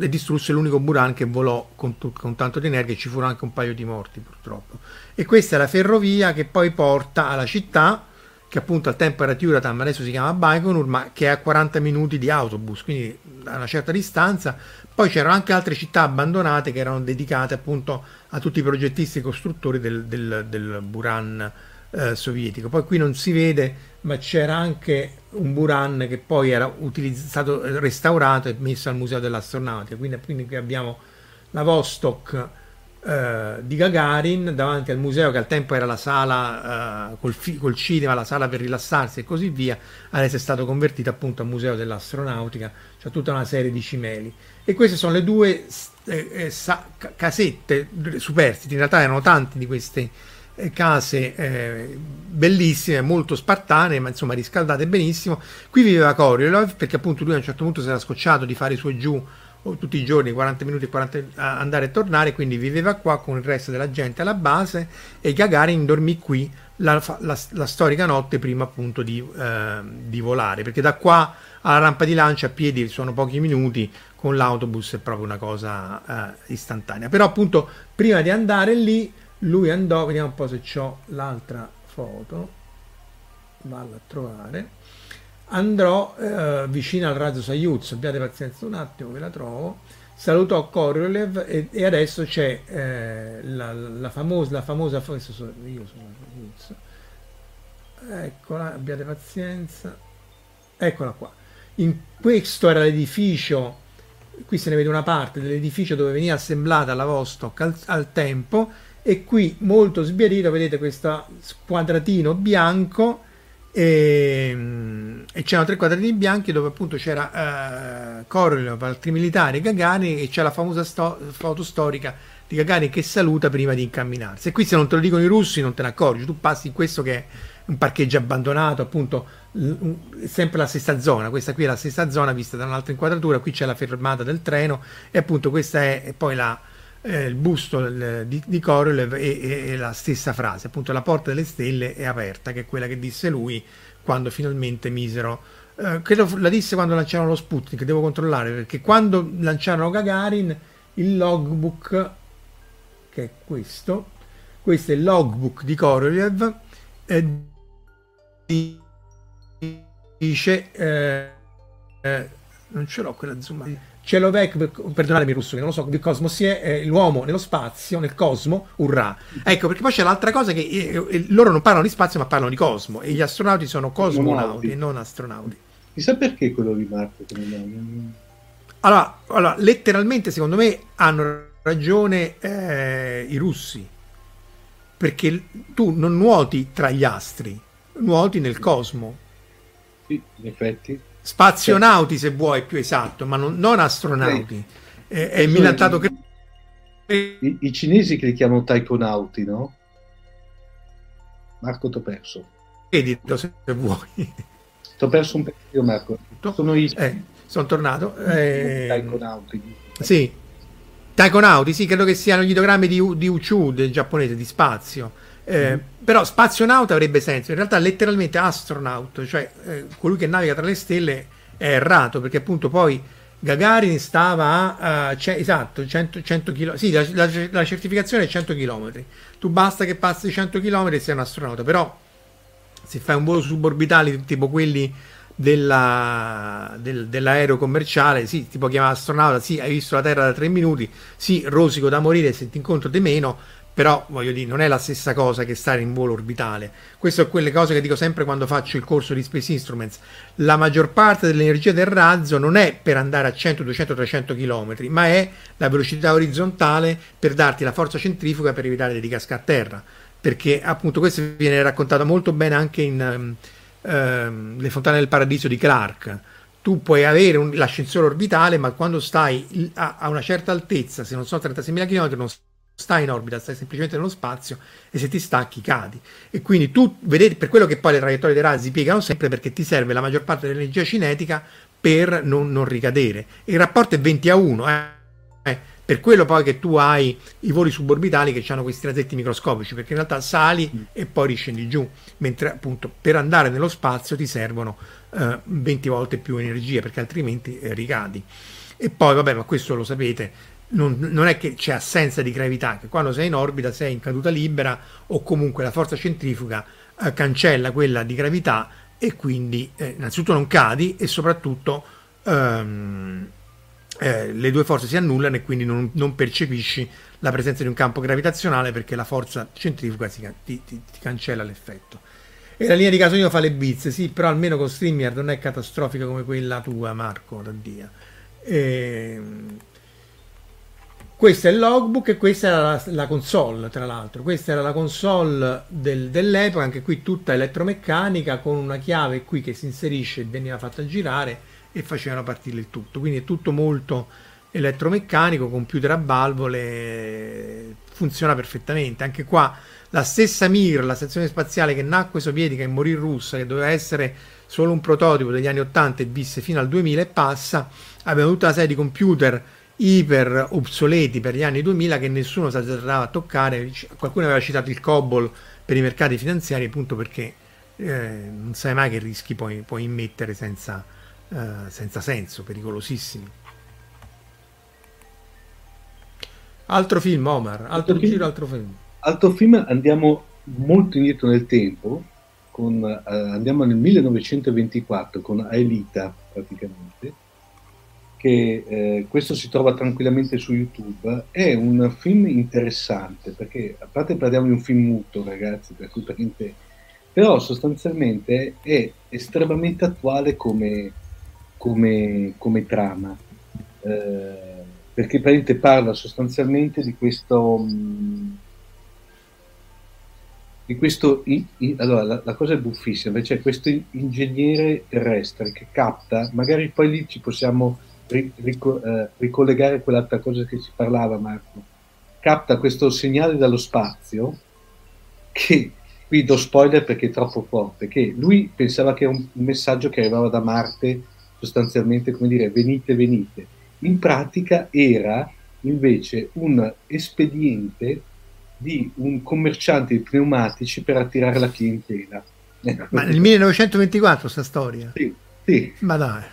distrusse l'unico Buran che volò con tanto di energia, e ci furono anche un paio di morti purtroppo. E questa è la ferrovia che poi porta alla città, che appunto al tempo era Tyuratam, adesso si chiama Baikonur, ma che è a 40 minuti di autobus, quindi a una certa distanza. Poi c'erano anche altre città abbandonate che erano dedicate appunto a tutti i progettisti e costruttori del Buran sovietico. Poi qui non si vede, ma c'era anche un Buran che poi era stato restaurato e messo al museo dell'astronautica. Quindi qui abbiamo la Vostok di Gagarin davanti al museo, che al tempo era la sala col cinema, la sala per rilassarsi e così via. Adesso è stato convertito appunto al museo dell'astronautica, cioè tutta una serie di cimeli. E queste sono le due casette superstiti, in realtà erano tanti di queste case bellissime, molto spartane, ma insomma riscaldate benissimo. Qui viveva Korolev, perché appunto lui a un certo punto si era scocciato di fare su e giù tutti i giorni 40 minuti a andare e tornare, quindi viveva qua con il resto della gente alla base, e Gagarin dormì qui la storica notte prima appunto di volare, perché da qua alla rampa di lancio a piedi sono pochi minuti, con l'autobus è proprio una cosa istantanea. Però appunto prima di andare lì lui andò, vediamo un po' se c'ho l'altra foto, valla a trovare, andrò vicino al razzo Soyuz, abbiate pazienza un attimo che la trovo, salutò Korolev e adesso c'è la famosa foto, io sono la Soyuz, eccola, abbiate pazienza, eccola qua. Questo era l'edificio, qui se ne vede una parte dell'edificio dove veniva assemblata la Vostok al tempo. E qui molto sbiadito vedete questo quadratino bianco e c'erano tre quadratini bianchi dove appunto c'era Korolev, altri militari, Gagarin, e c'è la famosa foto storica di Gagarin che saluta prima di incamminarsi. E qui, se non te lo dicono i russi, non te ne accorgi, tu passi in questo che è un parcheggio abbandonato, appunto sempre la stessa zona, questa qui è la stessa zona vista da un'altra inquadratura, qui c'è la fermata del treno e appunto questa è poi la il busto di Korolev e la stessa frase, appunto la porta delle stelle è aperta, che è quella che disse lui quando finalmente misero, credo la disse quando lanciarono lo Sputnik, devo controllare, perché quando lanciarono Gagarin il logbook, che è questo è il logbook di Korolev, dice non ce l'ho quella zoomata, Celovek, perdonatemi il russo che non lo so, di Cosmos è l'uomo nello spazio, nel cosmo, urrà. Ecco, perché poi c'è l'altra cosa che loro non parlano di spazio ma parlano di cosmo, e gli astronauti sono cosmonauti e non astronauti. Chissà perché quello di Marte. Allora, letteralmente secondo me hanno ragione i russi, perché tu non nuoti tra gli astri, nuoti nel cosmo. Sì, in effetti. Spazionauti se vuoi, più esatto, ma non astronauti. È millantato che i cinesi che li chiamano taikonauti, no? Marco, t'ho perso. Edito se vuoi. T'ho perso un pezzo, Marco. Sono tornato. Taikonauti. Sì. Taikonauti, sì, credo che siano gli ideogrammi di Uchu, del giapponese, di spazio. Però spazionauta avrebbe senso, in realtà letteralmente astronaut, cioè colui che naviga tra le stelle è errato, perché appunto poi Gagarin stava a 100 km, sì, la certificazione è 100 km, tu basta che passi 100 km e sei un astronauta, però se fai un volo suborbitale tipo quelli dell'aereo commerciale, sì, ti può chiamare astronauta, sì, hai visto la Terra da 3 minuti, sì, rosico da morire, se ti incontro di meno. Però, voglio dire, non è la stessa cosa che stare in volo orbitale. Queste sono quelle cose che dico sempre quando faccio il corso di Space Instruments. La maggior parte dell'energia del razzo non è per andare a 100, 200, 300 km, ma è la velocità orizzontale per darti la forza centrifuga per evitare di cascare a terra. Perché, appunto, questo viene raccontato molto bene anche in Le Fontane del Paradiso di Clark. Tu puoi avere l'ascensore orbitale, ma quando stai a una certa altezza, se non sono 36.000 km, non stai in orbita, stai semplicemente nello spazio, e se ti stacchi cadi. E quindi tu vedete, per quello che poi le traiettorie dei razzi piegano sempre, perché ti serve la maggior parte dell'energia cinetica per non ricadere. Il rapporto è 20:1, per quello poi che tu hai i voli suborbitali che hanno questi razzetti microscopici, perché in realtà sali e poi riscendi giù, mentre appunto per andare nello spazio ti servono 20 volte più energia, perché altrimenti ricadi. E poi vabbè, ma questo lo sapete, non è che c'è assenza di gravità, che quando sei in orbita sei in caduta libera, o comunque la forza centrifuga cancella quella di gravità, e quindi innanzitutto non cadi, e soprattutto le due forze si annullano, e quindi non percepisci la presenza di un campo gravitazionale, perché la forza centrifuga ti cancella l'effetto. E la linea di Casolino fa le bizze, sì, però almeno con StreamYard non è catastrofica come quella tua, Marco, Taddia. Questo è il logbook, e questa era la console, tra l'altro. Questa era la console dell'epoca, anche qui tutta elettromeccanica, con una chiave qui che si inserisce e veniva fatta girare e facevano partire il tutto. Quindi è tutto molto elettromeccanico, computer a valvole, funziona perfettamente. Anche qua la stessa Mir, la stazione spaziale che nacque sovietica e morì russa, che doveva essere solo un prototipo degli anni 80 e visse fino al 2000 e passa, abbiamo tutta una serie di computer iper obsoleti per gli anni 2000 che nessuno si azzardava a toccare. Qualcuno aveva citato il COBOL per i mercati finanziari, appunto perché non sai mai che rischi puoi immettere senza senso, pericolosissimi. Altro film, Omar, altro film, andiamo molto indietro nel tempo, andiamo nel 1924 con Aelita, praticamente, che questo si trova tranquillamente su YouTube. È un film interessante, perché a parte parliamo di un film muto, ragazzi, per cui però sostanzialmente è estremamente attuale come trama, perché parla sostanzialmente di questo di questo allora la cosa è buffissima, c'è questo ingegnere terrestre che capta, magari poi lì ci possiamo ricollegare quell'altra cosa che ci parlava Marco, capta questo segnale dallo spazio che, qui do spoiler perché è troppo forte, che lui pensava che era un messaggio che arrivava da Marte, sostanzialmente, come dire, venite, venite. In pratica era invece un espediente di un commerciante di pneumatici per attirare la clientela. Ma nel 1924 sta storia? Sì, sì. Ma dai.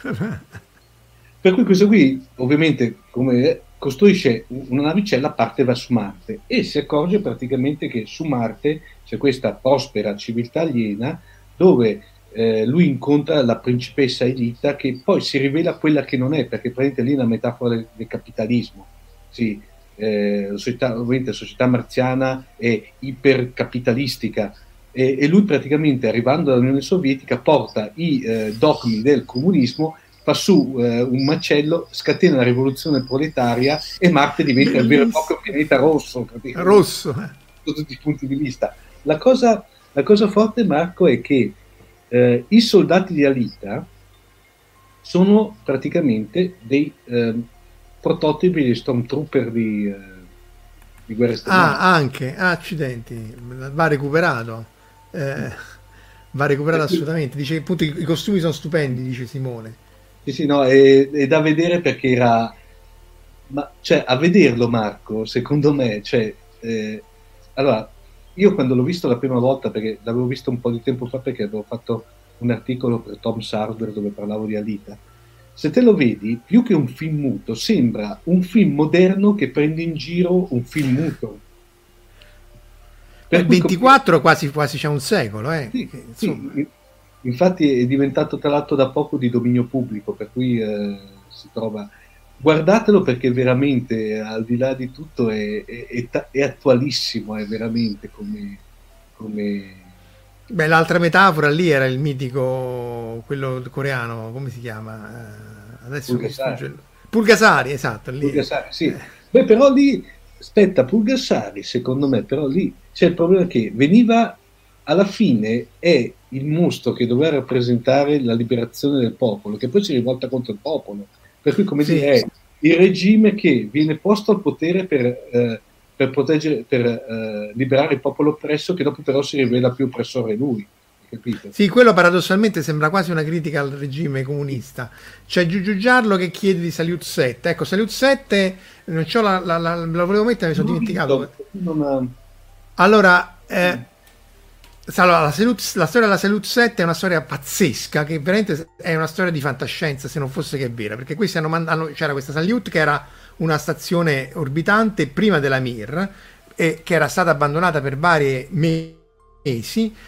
Per cui questo qui, ovviamente, come costruisce una navicella, parte va su Marte e si accorge praticamente che su Marte c'è questa prospera civiltà aliena dove lui incontra la principessa Aelita, che poi si rivela quella che non è, perché praticamente lì è una metafora del capitalismo. Sì, ovviamente la società marziana è ipercapitalistica e lui praticamente, arrivando dall'Unione Sovietica, porta i dogmi del comunismo, fa su un macello, scatena la rivoluzione proletaria e Marte diventa il vero e proprio pianeta rosso. Rosso, da tutti i punti di vista. La cosa forte, Marco, è che i soldati di Alita sono praticamente dei prototipi di Stormtrooper di Guerra Stellare. Ah, anche, accidenti, va recuperato. Va recuperato assolutamente. Dice che appunto i costumi sono stupendi, dice Simone. Sì, sì, no, è da vedere perché era... Ma, cioè, a vederlo, Marco, secondo me, cioè... allora, io quando l'ho visto la prima volta, perché l'avevo visto un po' di tempo fa, perché avevo fatto un articolo per Tom Sarder dove parlavo di Alita, se te lo vedi, più che un film muto, sembra un film moderno che prende in giro un film muto. Per 24 quasi c'è un secolo, sì, insomma. Sì, infatti è diventato tra l'altro da poco di dominio pubblico, per cui si trova... Guardatelo perché veramente, al di là di tutto, è attualissimo, è veramente come... Beh, l'altra metafora lì era il mitico, quello coreano, come si chiama? Adesso Pulgasari. Pulgasari, esatto. Lì. Pulgasari, sì. Beh, però lì, aspetta, Pulgasari, secondo me, però lì c'è il problema che veniva, alla fine è il mostro che doveva rappresentare la liberazione del popolo, che poi si rivolta contro il popolo. Per cui, come dire, è il regime che viene posto al potere per proteggere, per liberare il popolo oppresso, che dopo però si rivela più oppressore lui, capito? Sì, quello paradossalmente sembra quasi una critica al regime comunista. C'è Giugiu Giarlo che chiede di Salyut 7. Ecco, Salyut 7, non c'ho la volevo mettere, mi sono dimenticato. Allora, la storia della Salyut 7 è una storia pazzesca, che veramente è una storia di fantascienza, se non fosse che è vera, perché questi c'era questa Salyut che era una stazione orbitante prima della Mir, che era stata abbandonata per vari mesi,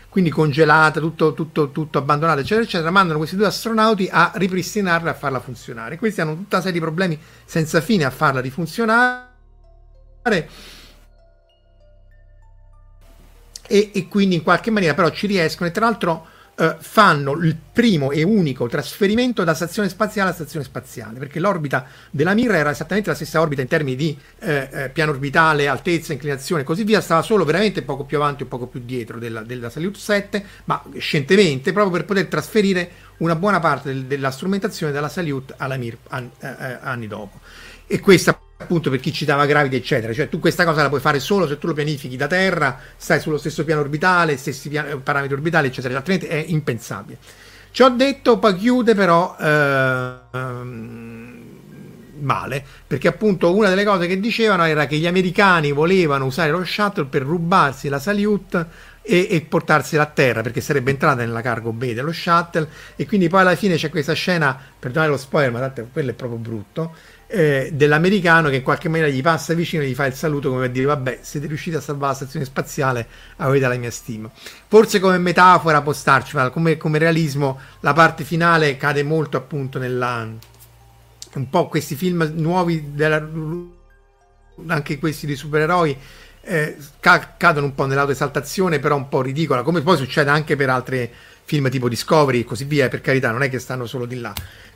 quindi congelata, tutto abbandonato, eccetera eccetera. Mandano questi due astronauti a ripristinarla, a farla funzionare. Questi hanno tutta una serie di problemi senza fine a farla rifunzionare, e quindi in qualche maniera però ci riescono, e tra l'altro fanno il primo e unico trasferimento da stazione spaziale a stazione spaziale, perché l'orbita della Mir era esattamente la stessa orbita in termini di piano orbitale, altezza, inclinazione e così via, stava solo veramente poco più avanti o poco più dietro della Salyut 7, ma scientemente, proprio per poter trasferire una buona parte della strumentazione dalla Salyut alla Mir anni dopo. E questa, appunto, per chi citava Gravity eccetera, cioè tu questa cosa la puoi fare solo se tu lo pianifichi da terra, stai sullo stesso piano orbitale, stessi parametri orbitali eccetera, altrimenti è impensabile. Ciò detto, poi chiude però male, perché appunto una delle cose che dicevano era che gli americani volevano usare lo shuttle per rubarsi la Salyut e portarsela a terra, perché sarebbe entrata nella cargo bay dello shuttle, e quindi poi alla fine c'è questa scena, perdonate lo spoiler, ma tanto quello è proprio brutto, dell'americano che in qualche maniera gli passa vicino e gli fa il saluto come per dire vabbè, siete riusciti a salvare la stazione spaziale, avete la mia stima. Forse come metafora può starci, ma come realismo la parte finale cade molto appunto nella, un po' questi film nuovi anche questi dei supereroi cadono un po' nell'autoesaltazione, però un po' ridicola, come poi succede anche per altri film tipo Discovery e così via, per carità, non è che stanno solo di là.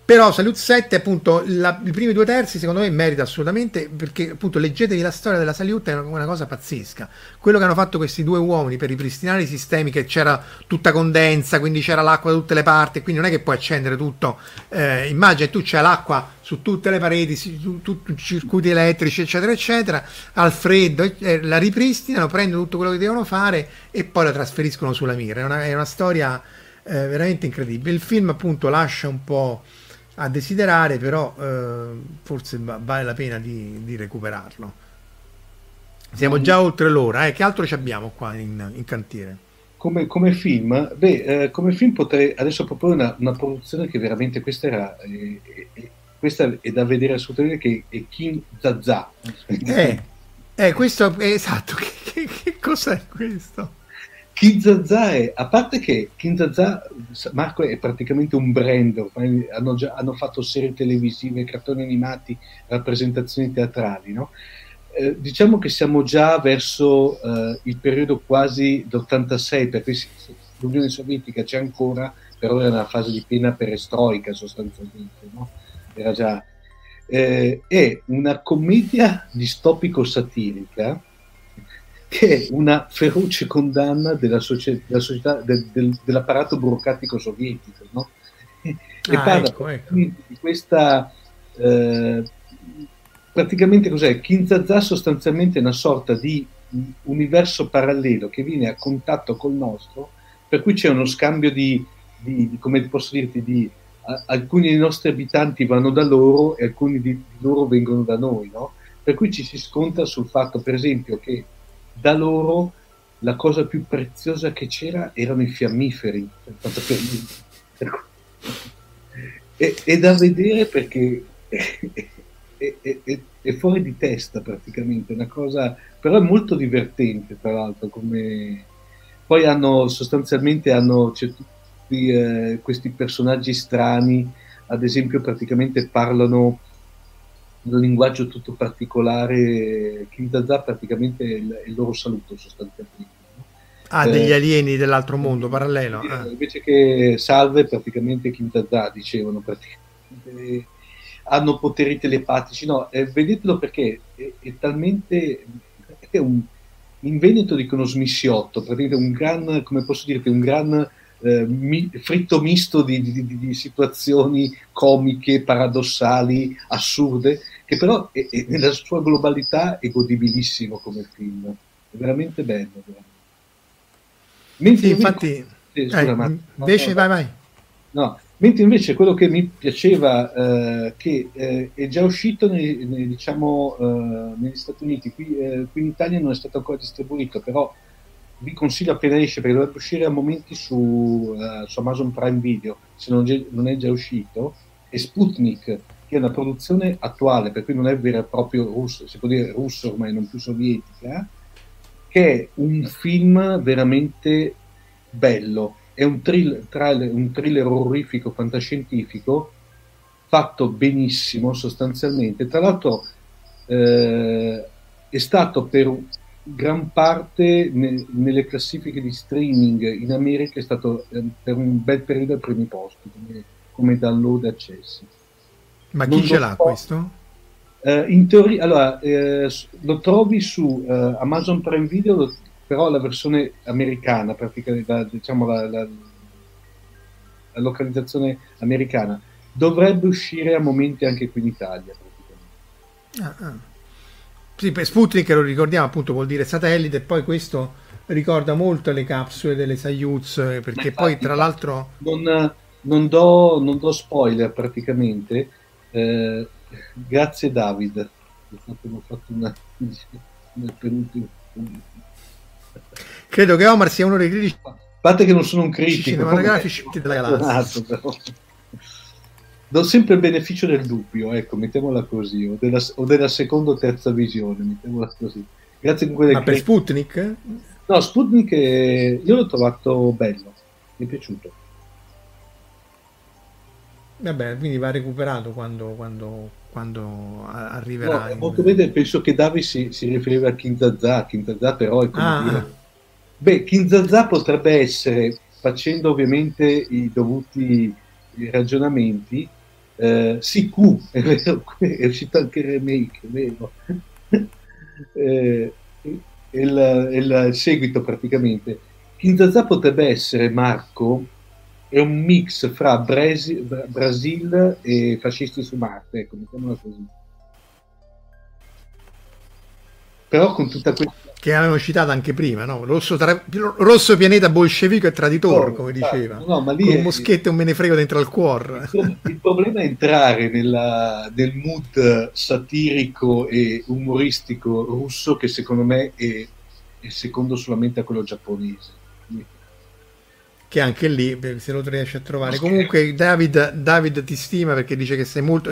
Però Salyut 7 appunto i primi due terzi secondo me merita assolutamente, perché appunto leggetevi la storia della Salyut, è una cosa pazzesca quello che hanno fatto questi due uomini per ripristinare i sistemi, che c'era tutta condensa, quindi c'era l'acqua da tutte le parti, quindi non è che puoi accendere tutto, immagina tu c'è l'acqua su tutte le pareti, su tutti i circuiti elettrici eccetera eccetera, al freddo, la ripristinano, prendono tutto quello che devono fare e poi la trasferiscono sulla Mir. È una storia veramente incredibile. Il film appunto lascia un po' a desiderare, però forse vale la pena di recuperarlo. Siamo già oltre l'ora, che altro ci abbiamo qua in cantiere? Come film? Beh, come film potrei adesso proporre una produzione che veramente questa era questa è da vedere assolutamente, che è Kin-dza-dza. Questo è esatto, che cos'è queszo? Kin-dza-dza è, a parte che Kin-dza-dza, Marco, è praticamente un brand, ormai hanno fatto serie televisive, cartoni animati, rappresentazioni teatrali, no? Diciamo che siamo già verso il periodo quasi d'86, perché l'Unione Sovietica c'è ancora, però era una fase di piena perestroica sostanzialmente, no? Era già è una commedia distopico-satirica che è una feroce condanna della società, dell'apparato burocratico sovietico, no? E parla di questa praticamente cos'è? Kin-dza-dza sostanzialmente è una sorta di universo parallelo che viene a contatto col nostro, per cui c'è uno scambio di come posso dirti, di alcuni dei nostri abitanti vanno da loro e alcuni di loro vengono da noi, no? Per cui ci si scontra sul fatto, per esempio, che da loro la cosa più preziosa che c'era erano i fiammiferi, è da vedere perché è fuori di testa praticamente, una cosa, però è molto divertente tra l'altro, come poi hanno tutti questi personaggi strani, ad esempio praticamente parlano un linguaggio tutto particolare. Kin-dza-dza praticamente è il loro saluto sostanzialmente, no? Degli alieni dell'altro mondo parallelo, invece che salve praticamente Kin-dza-dza dicevano, praticamente hanno poteri telepatici, no? Vedetelo perché è talmente in Veneto dicono smissiotto, praticamente un gran, come posso dirti, un gran fritto misto di situazioni comiche, paradossali, assurde, che però è nella sua globalità è godibilissimo come film, è veramente bello, veramente. Mentre infatti mentre invece quello che mi piaceva che è già uscito diciamo negli Stati Uniti, qui in Italia non è stato ancora distribuito, però vi consiglio appena esce, perché dovrebbe uscire a momenti su Amazon Prime Video, se non è già uscito, è Sputnik, che è una produzione attuale, per cui non è vero e proprio russo, si può dire russo ormai, non più sovietica, che è un film veramente bello, è un thriller orrifico fantascientifico fatto benissimo sostanzialmente, tra l'altro è stato per gran parte nelle classifiche di streaming in America, è stato per un bel periodo ai primi posti come download e accessi. Ma chi ce l'ha questo? In teoria, allora lo trovi su Amazon Prime Video, però la versione americana, praticamente diciamo la localizzazione americana. Dovrebbe uscire a momenti anche qui in Italia, praticamente. Sì, per Sputnik lo ricordiamo, appunto vuol dire satellite, e poi questo ricorda molto le capsule delle Soyuz, perché infatti, poi tra l'altro non do spoiler praticamente, grazie David, ho fatto una penultima. Credo che Omar sia uno dei critici, a parte che non sono un critico cinematografici della galassia, però do sempre il beneficio del dubbio, ecco, mettiamola così, o della seconda o terza visione, mettiamola così. Grazie comunque. Ma per Sputnik? No, Sputnik io l'ho trovato bello, mi è piaciuto. Vabbè, quindi va recuperato quando arriverà. No, molto bene, penso che Davi si riferiva a Kin-dza-dza, però è come dire. Beh, Kin-dza-dza potrebbe essere, facendo ovviamente i dovuti ragionamenti, Siku, è vero, è uscito anche il remake, è vero. È il seguito praticamente. Kin-dza-dza potrebbe essere, Marco, è un mix fra Brasil e Fascisti su Marte, ecco, mettiamola così. Però con tutta questa... Che avevano citato anche prima, no? Rosso pianeta bolscevico e traditore, come diceva. No, ma lì con moschette un me ne frego dentro al cuore. Il problema è entrare nel mood satirico e umoristico russo, che secondo me è secondo solamente a quello giapponese. Che anche lì, se lo riesci a trovare. Moschetto. Comunque David ti stima perché dice che sei molto,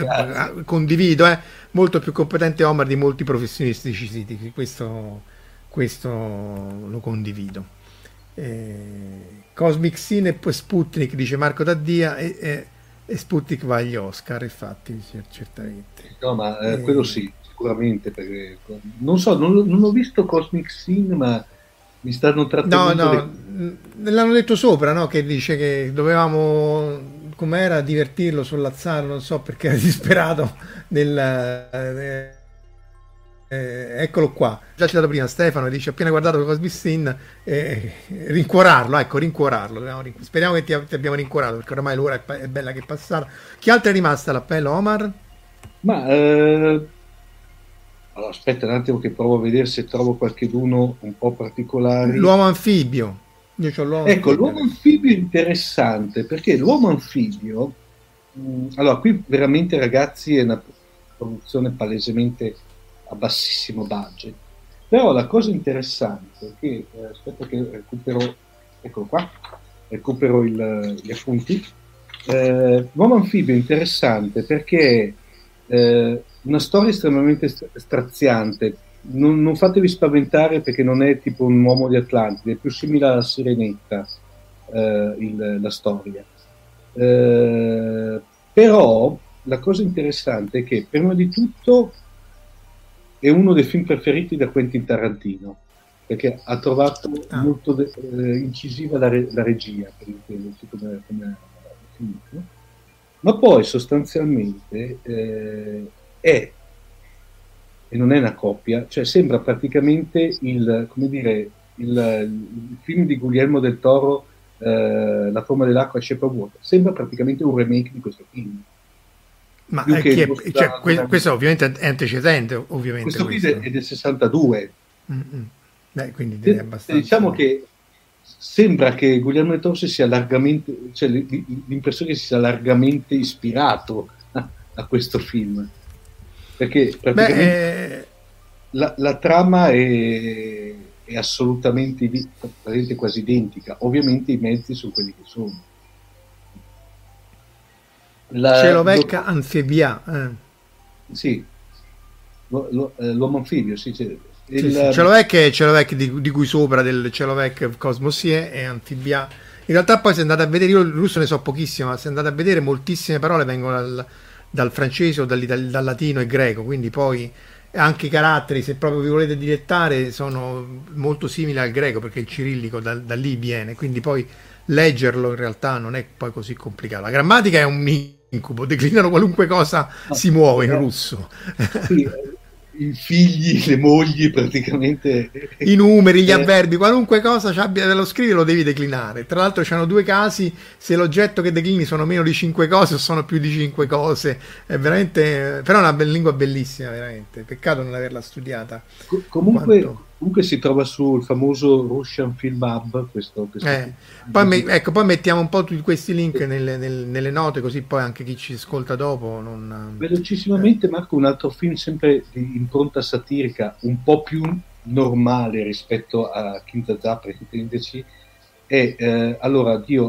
condivido, molto più competente Omar di molti professionisti siti. Questo lo condivido. Cosmic Sin e poi Sputnik, dice Marco Taddia, e Sputnik va agli Oscar, infatti, certamente. No, ma quello sì, sicuramente, perché non so, non ho visto Cosmic Sin, ma mi stanno trattenendo. L'hanno detto sopra, no? Che dice che dovevamo, com'era, divertirlo, sollazzarlo, non so, perché era disperato eccolo qua, già citato prima Stefano, dice appena guardato Cosmic Sin, rincuorarlo, speriamo che ti abbiamo rincuorato, perché ormai l'ora è bella che è passata. Chi altro è rimasta all'appello, Omar? Allora, aspetta un attimo che provo a vedere se trovo qualcheduno un po' particolare. L'uomo anfibio, io c'ho l'uomo, ecco, anfibio. L'uomo anfibio è interessante, perché l'uomo anfibio, allora qui veramente ragazzi è una produzione palesemente a bassissimo budget, però la cosa interessante è che aspetta che recupero, eccolo qua, recupero gli appunti. L'uomo anfibio è interessante perché una storia estremamente straziante, non fatevi spaventare perché non è tipo un uomo di Atlantide, è più simile alla Sirenetta la storia, però la cosa interessante è che prima di tutto è uno dei film preferiti da Quentin Tarantino, perché ha trovato molto incisiva la regia per il come finito. Ma poi sostanzialmente e non è una coppia, cioè sembra praticamente il film di Guglielmo del Toro, La forma dell'acqua a scepa vuota, sembra praticamente un remake di questo film. Ma questo ovviamente è antecedente, ovviamente. Questo è del 62. Beh, quindi è abbastanza... Diciamo che sembra che Guglielmo del Toro sia largamente, cioè l'impressione che sia largamente ispirato a questo film, perché praticamente la trama è assolutamente quasi identica, ovviamente i mezzi sono quelli che sono. Celovecca anfibia. Sì, l'uomo anfibio, sì. Sì. Celovecca di cui sopra, del Celovecca Cosmosie e anfibia. In realtà poi se andate a vedere, io il russo ne so pochissimo, ma se andate a vedere moltissime parole vengono dal francese o dal latino e greco, quindi poi anche i caratteri, se proprio vi volete dilettare, sono molto simili al greco, perché il cirillico da lì viene, quindi poi leggerlo in realtà non è poi così complicato. La grammatica è un incubo, declinano qualunque cosa si muove in russo. Sì, i figli, le mogli, praticamente i numeri, gli avverbi, qualunque cosa abbia dello scrivere lo devi declinare. Tra l'altro c'hanno due casi: se l'oggetto che declini sono meno di 5 cose o sono più di 5 cose. È veramente, però è una lingua bellissima, veramente peccato non averla studiata. Comunque si trova sul famoso Russian Film Hub questo. Poi mettiamo un po' tutti questi link nelle note, così poi anche chi ci ascolta dopo non... Velocissimamente Marco, un altro film sempre di impronta satirica, un po' più normale rispetto a Kin-dza-dza, per intenderci, allora vi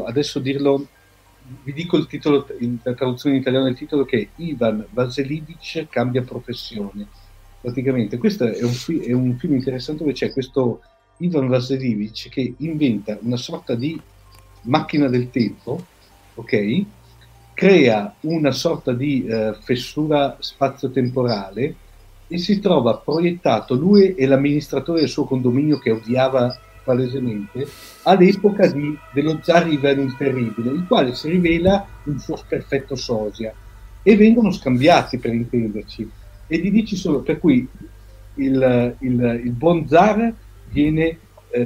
dico il titolo, la traduzione in italiano del titolo, che è Ivan Vasilievich cambia professione. Praticamente questo è un film interessante dove c'è questo Ivan Vasilievich che inventa una sorta di macchina del tempo, ok? Crea una sorta di fessura spazio-temporale e si trova proiettato, lui e l'amministratore del suo condominio che odiava palesemente, all'epoca dello zar Ivan il Terribile, il quale si rivela un suo perfetto sosia. e vengono scambiati, per intenderci, e gli dici solo, per cui il buon zar viene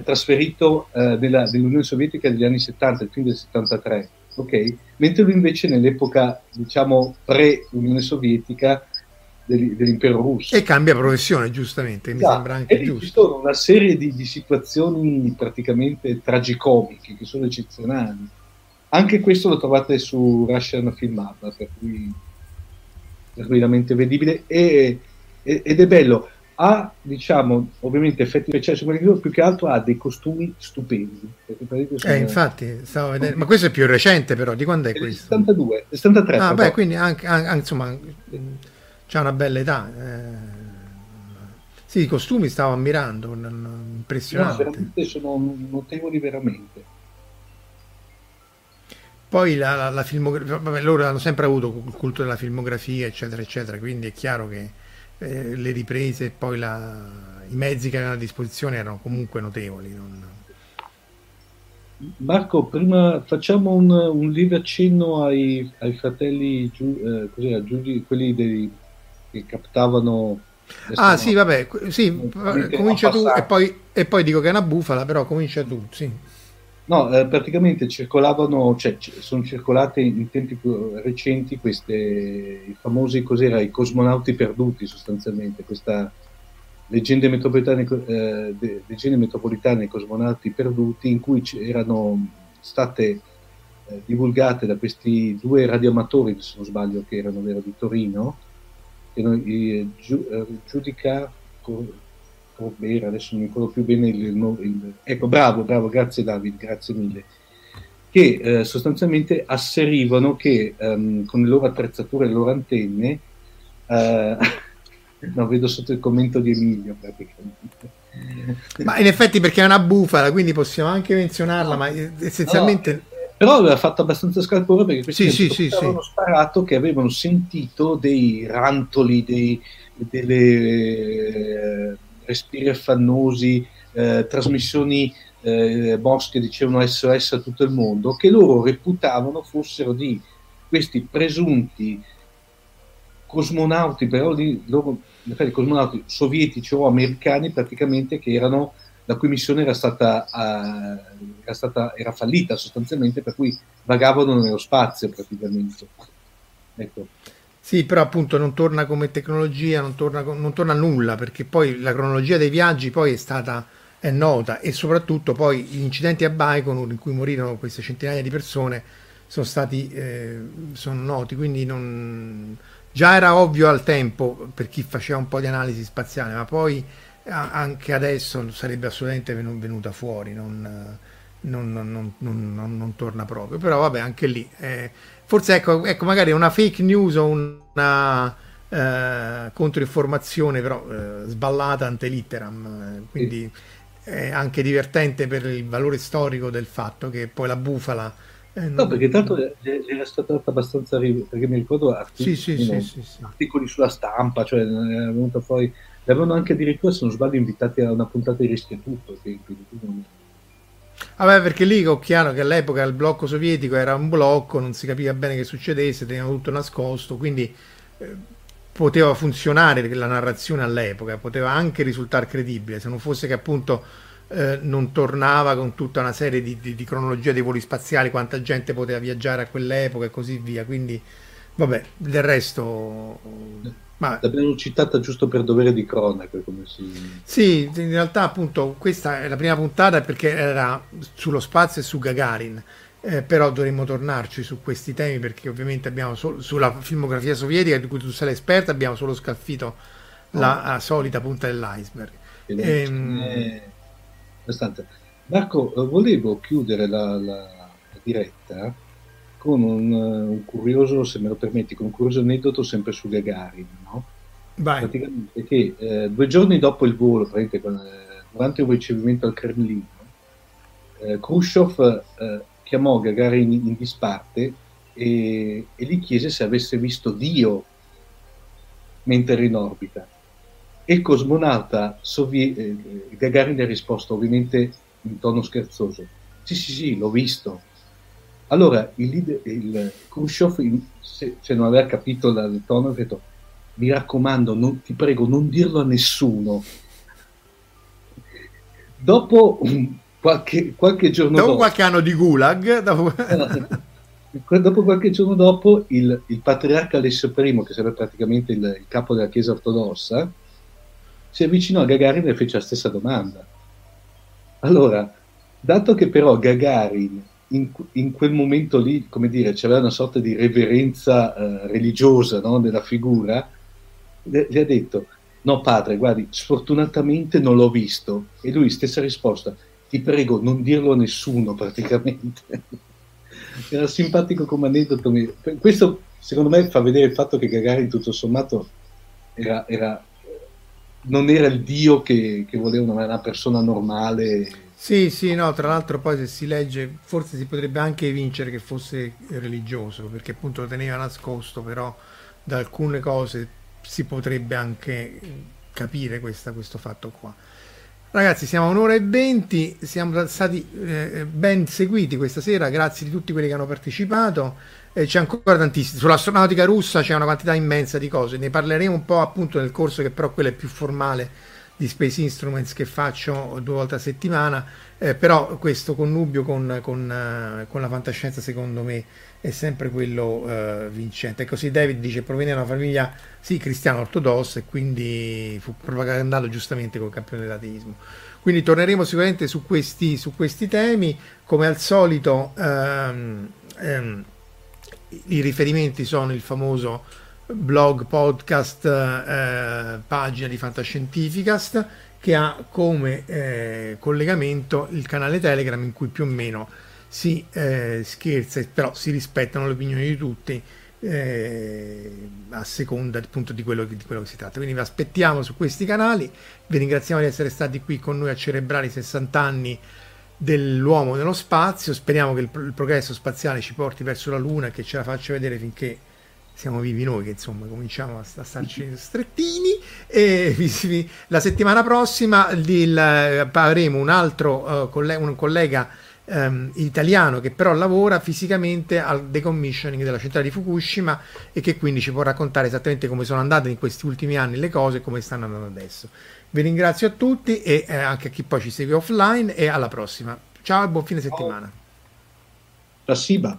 trasferito dell'Unione Sovietica degli anni 70, il film del 73, ok? Mentre lui invece nell'epoca, diciamo, pre-Unione Sovietica dell'impero russo. E cambia professione, giustamente, mi sembra anche giusto. Ci sono una serie di situazioni praticamente tragicomiche che sono eccezionali. Anche questo lo trovate su Russian Film Hub, per cui veramente vedibile, ed è bello. Ha, diciamo, ovviamente effetti speciali, più che altro ha dei costumi stupendi. Infatti, stavo vedendo. Ma questo è più recente, però, di quando è questo? 72, 73. Ah, beh, quindi anche insomma, c'ha una bella età. Sì, i costumi stavo ammirando, impressionante. No, veramente sono notevoli, veramente. Poi la filmografia, vabbè, loro hanno sempre avuto il culto della filmografia, eccetera, eccetera, quindi è chiaro che le riprese e poi i mezzi che avevano a disposizione erano comunque notevoli. Marco, prima facciamo un lieve accenno ai fratelli, Giugi, quelli che captavano... Ah sì, vabbè, sì, comincia tu e poi dico che è una bufala, però comincia tu, sì. No, praticamente circolavano, cioè sono circolate in tempi più recenti i famosi, cos'era, i cosmonauti perduti, sostanzialmente, questa leggende metropolitana, i cosmonauti perduti, in cui erano state divulgate da questi due radioamatori, se non sbaglio, che erano di Torino, che Giudica... adesso non mi ricordo più bene ecco, bravo, grazie David, grazie mille, che sostanzialmente asserivano che con le loro attrezzature e le loro antenne no, vedo sotto il commento di Emilio praticamente. Ma in effetti, perché è una bufala, quindi possiamo anche menzionarla, no, ma essenzialmente no, però aveva fatto abbastanza scalpore, perché questi avevano sparato che avevano sentito dei rantoli, delle respiri affannosi, trasmissioni mosche, dicevano SOS a tutto il mondo, che loro reputavano fossero di questi presunti cosmonauti, però cosmonauti sovietici o americani praticamente, che erano, la cui missione era fallita sostanzialmente, per cui vagavano nello spazio praticamente. Ecco. Sì, però appunto non torna come tecnologia, non torna nulla, perché poi la cronologia dei viaggi poi è nota, e soprattutto poi gli incidenti a Baikonur in cui morirono queste centinaia di persone sono noti, quindi già era ovvio al tempo per chi faceva un po' di analisi spaziale, ma poi anche adesso sarebbe assolutamente venuta fuori, non torna proprio, però vabbè, anche lì... Forse ecco, magari una fake news o una controinformazione, però sballata ante litteram, quindi è anche divertente per il valore storico del fatto che poi la bufala... No, perché tanto era stata abbastanza... perché mi ricordo articoli sulla stampa, cioè è venuta fuori... L'avevano anche addirittura, se non sbaglio, invitati a una puntata di Rischio Tutto, Vabbè, perché lì è chiaro che all'epoca il blocco sovietico era un blocco, non si capiva bene che succedesse, tenevano tutto nascosto, quindi poteva funzionare la narrazione all'epoca, poteva anche risultare credibile, se non fosse che appunto non tornava con tutta una serie di cronologia dei voli spaziali, quanta gente poteva viaggiare a quell'epoca e così via, quindi vabbè, del resto... L'abbiamo citata giusto per dovere di cronaca, come si... Sì, in realtà appunto questa è la prima puntata perché era sullo spazio e su Gagarin, però dovremmo tornarci su questi temi, perché ovviamente abbiamo sulla filmografia sovietica, di cui tu sei l'esperta, abbiamo solo scalfito la solita punta dell'iceberg. Marco, volevo chiudere la diretta con un curioso, se me lo permetti, con un curioso aneddoto sempre su Gagarin, no? Vai. Praticamente che 2 giorni dopo il volo, durante un ricevimento al Cremlino, Khrushchev chiamò Gagarin in disparte e gli chiese se avesse visto Dio mentre era in orbita, e il cosmonauta Gagarin ha risposto, ovviamente in tono scherzoso, sì, l'ho visto. Allora il Khrushchev, se non aveva capito il tono, ha detto: mi raccomando, ti prego, non dirlo a nessuno. Dopo qualche giorno dopo qualche anno di gulag, dopo qualche giorno dopo il patriarca Alessio I, che sarebbe praticamente il capo della Chiesa ortodossa, si avvicinò a Gagarin e fece la stessa domanda. Allora, dato che però Gagarin in quel momento lì, come dire, c'era una sorta di reverenza religiosa, no, della figura, gli ha detto: no padre, guardi, sfortunatamente non l'ho visto. E lui, stessa risposta: ti prego, non dirlo a nessuno, praticamente. Era simpatico come aneddoto. Questo secondo me fa vedere il fatto che Gagarin tutto sommato non era il dio che volevano, ma era una persona normale. Sì, sì, no, tra l'altro poi se si legge forse si potrebbe anche evincere che fosse religioso, perché appunto lo teneva nascosto, però da alcune cose si potrebbe anche capire questo fatto qua. Ragazzi, siamo a 1 ora e 20, siamo stati ben seguiti questa sera, grazie di tutti quelli che hanno partecipato, c'è ancora tantissimi. Sull'astronautica russa c'è una quantità immensa di cose, ne parleremo un po' appunto nel corso che però quello è più formale, di Space Instruments, che faccio 2 volte a settimana, però questo connubio con la fantascienza secondo me è sempre quello vincente. E così David dice: proviene da una famiglia sì cristiana ortodossa e quindi fu propagandato giustamente col campione dell'ateismo. Quindi torneremo sicuramente su questi temi, come al solito. I riferimenti sono il famoso blog, podcast, pagina di Fantascientificast, che ha come collegamento il canale Telegram, in cui più o meno si scherza, però si rispettano le opinioni di tutti a seconda appunto di quello che si tratta. Quindi vi aspettiamo su questi canali, vi ringraziamo di essere stati qui con noi a celebrare i 60 anni dell'uomo nello spazio, speriamo che il progresso spaziale ci porti verso la Luna e che ce la faccia vedere finché siamo vivi noi, che insomma cominciamo a starci strettini. E la settimana prossima avremo un altro collega italiano che però lavora fisicamente al decommissioning della centrale di Fukushima e che quindi ci può raccontare esattamente come sono andate in questi ultimi anni le cose e come stanno andando adesso. Vi ringrazio a tutti e anche a chi poi ci segue offline, e alla prossima. Ciao e buon fine settimana. Spasiba.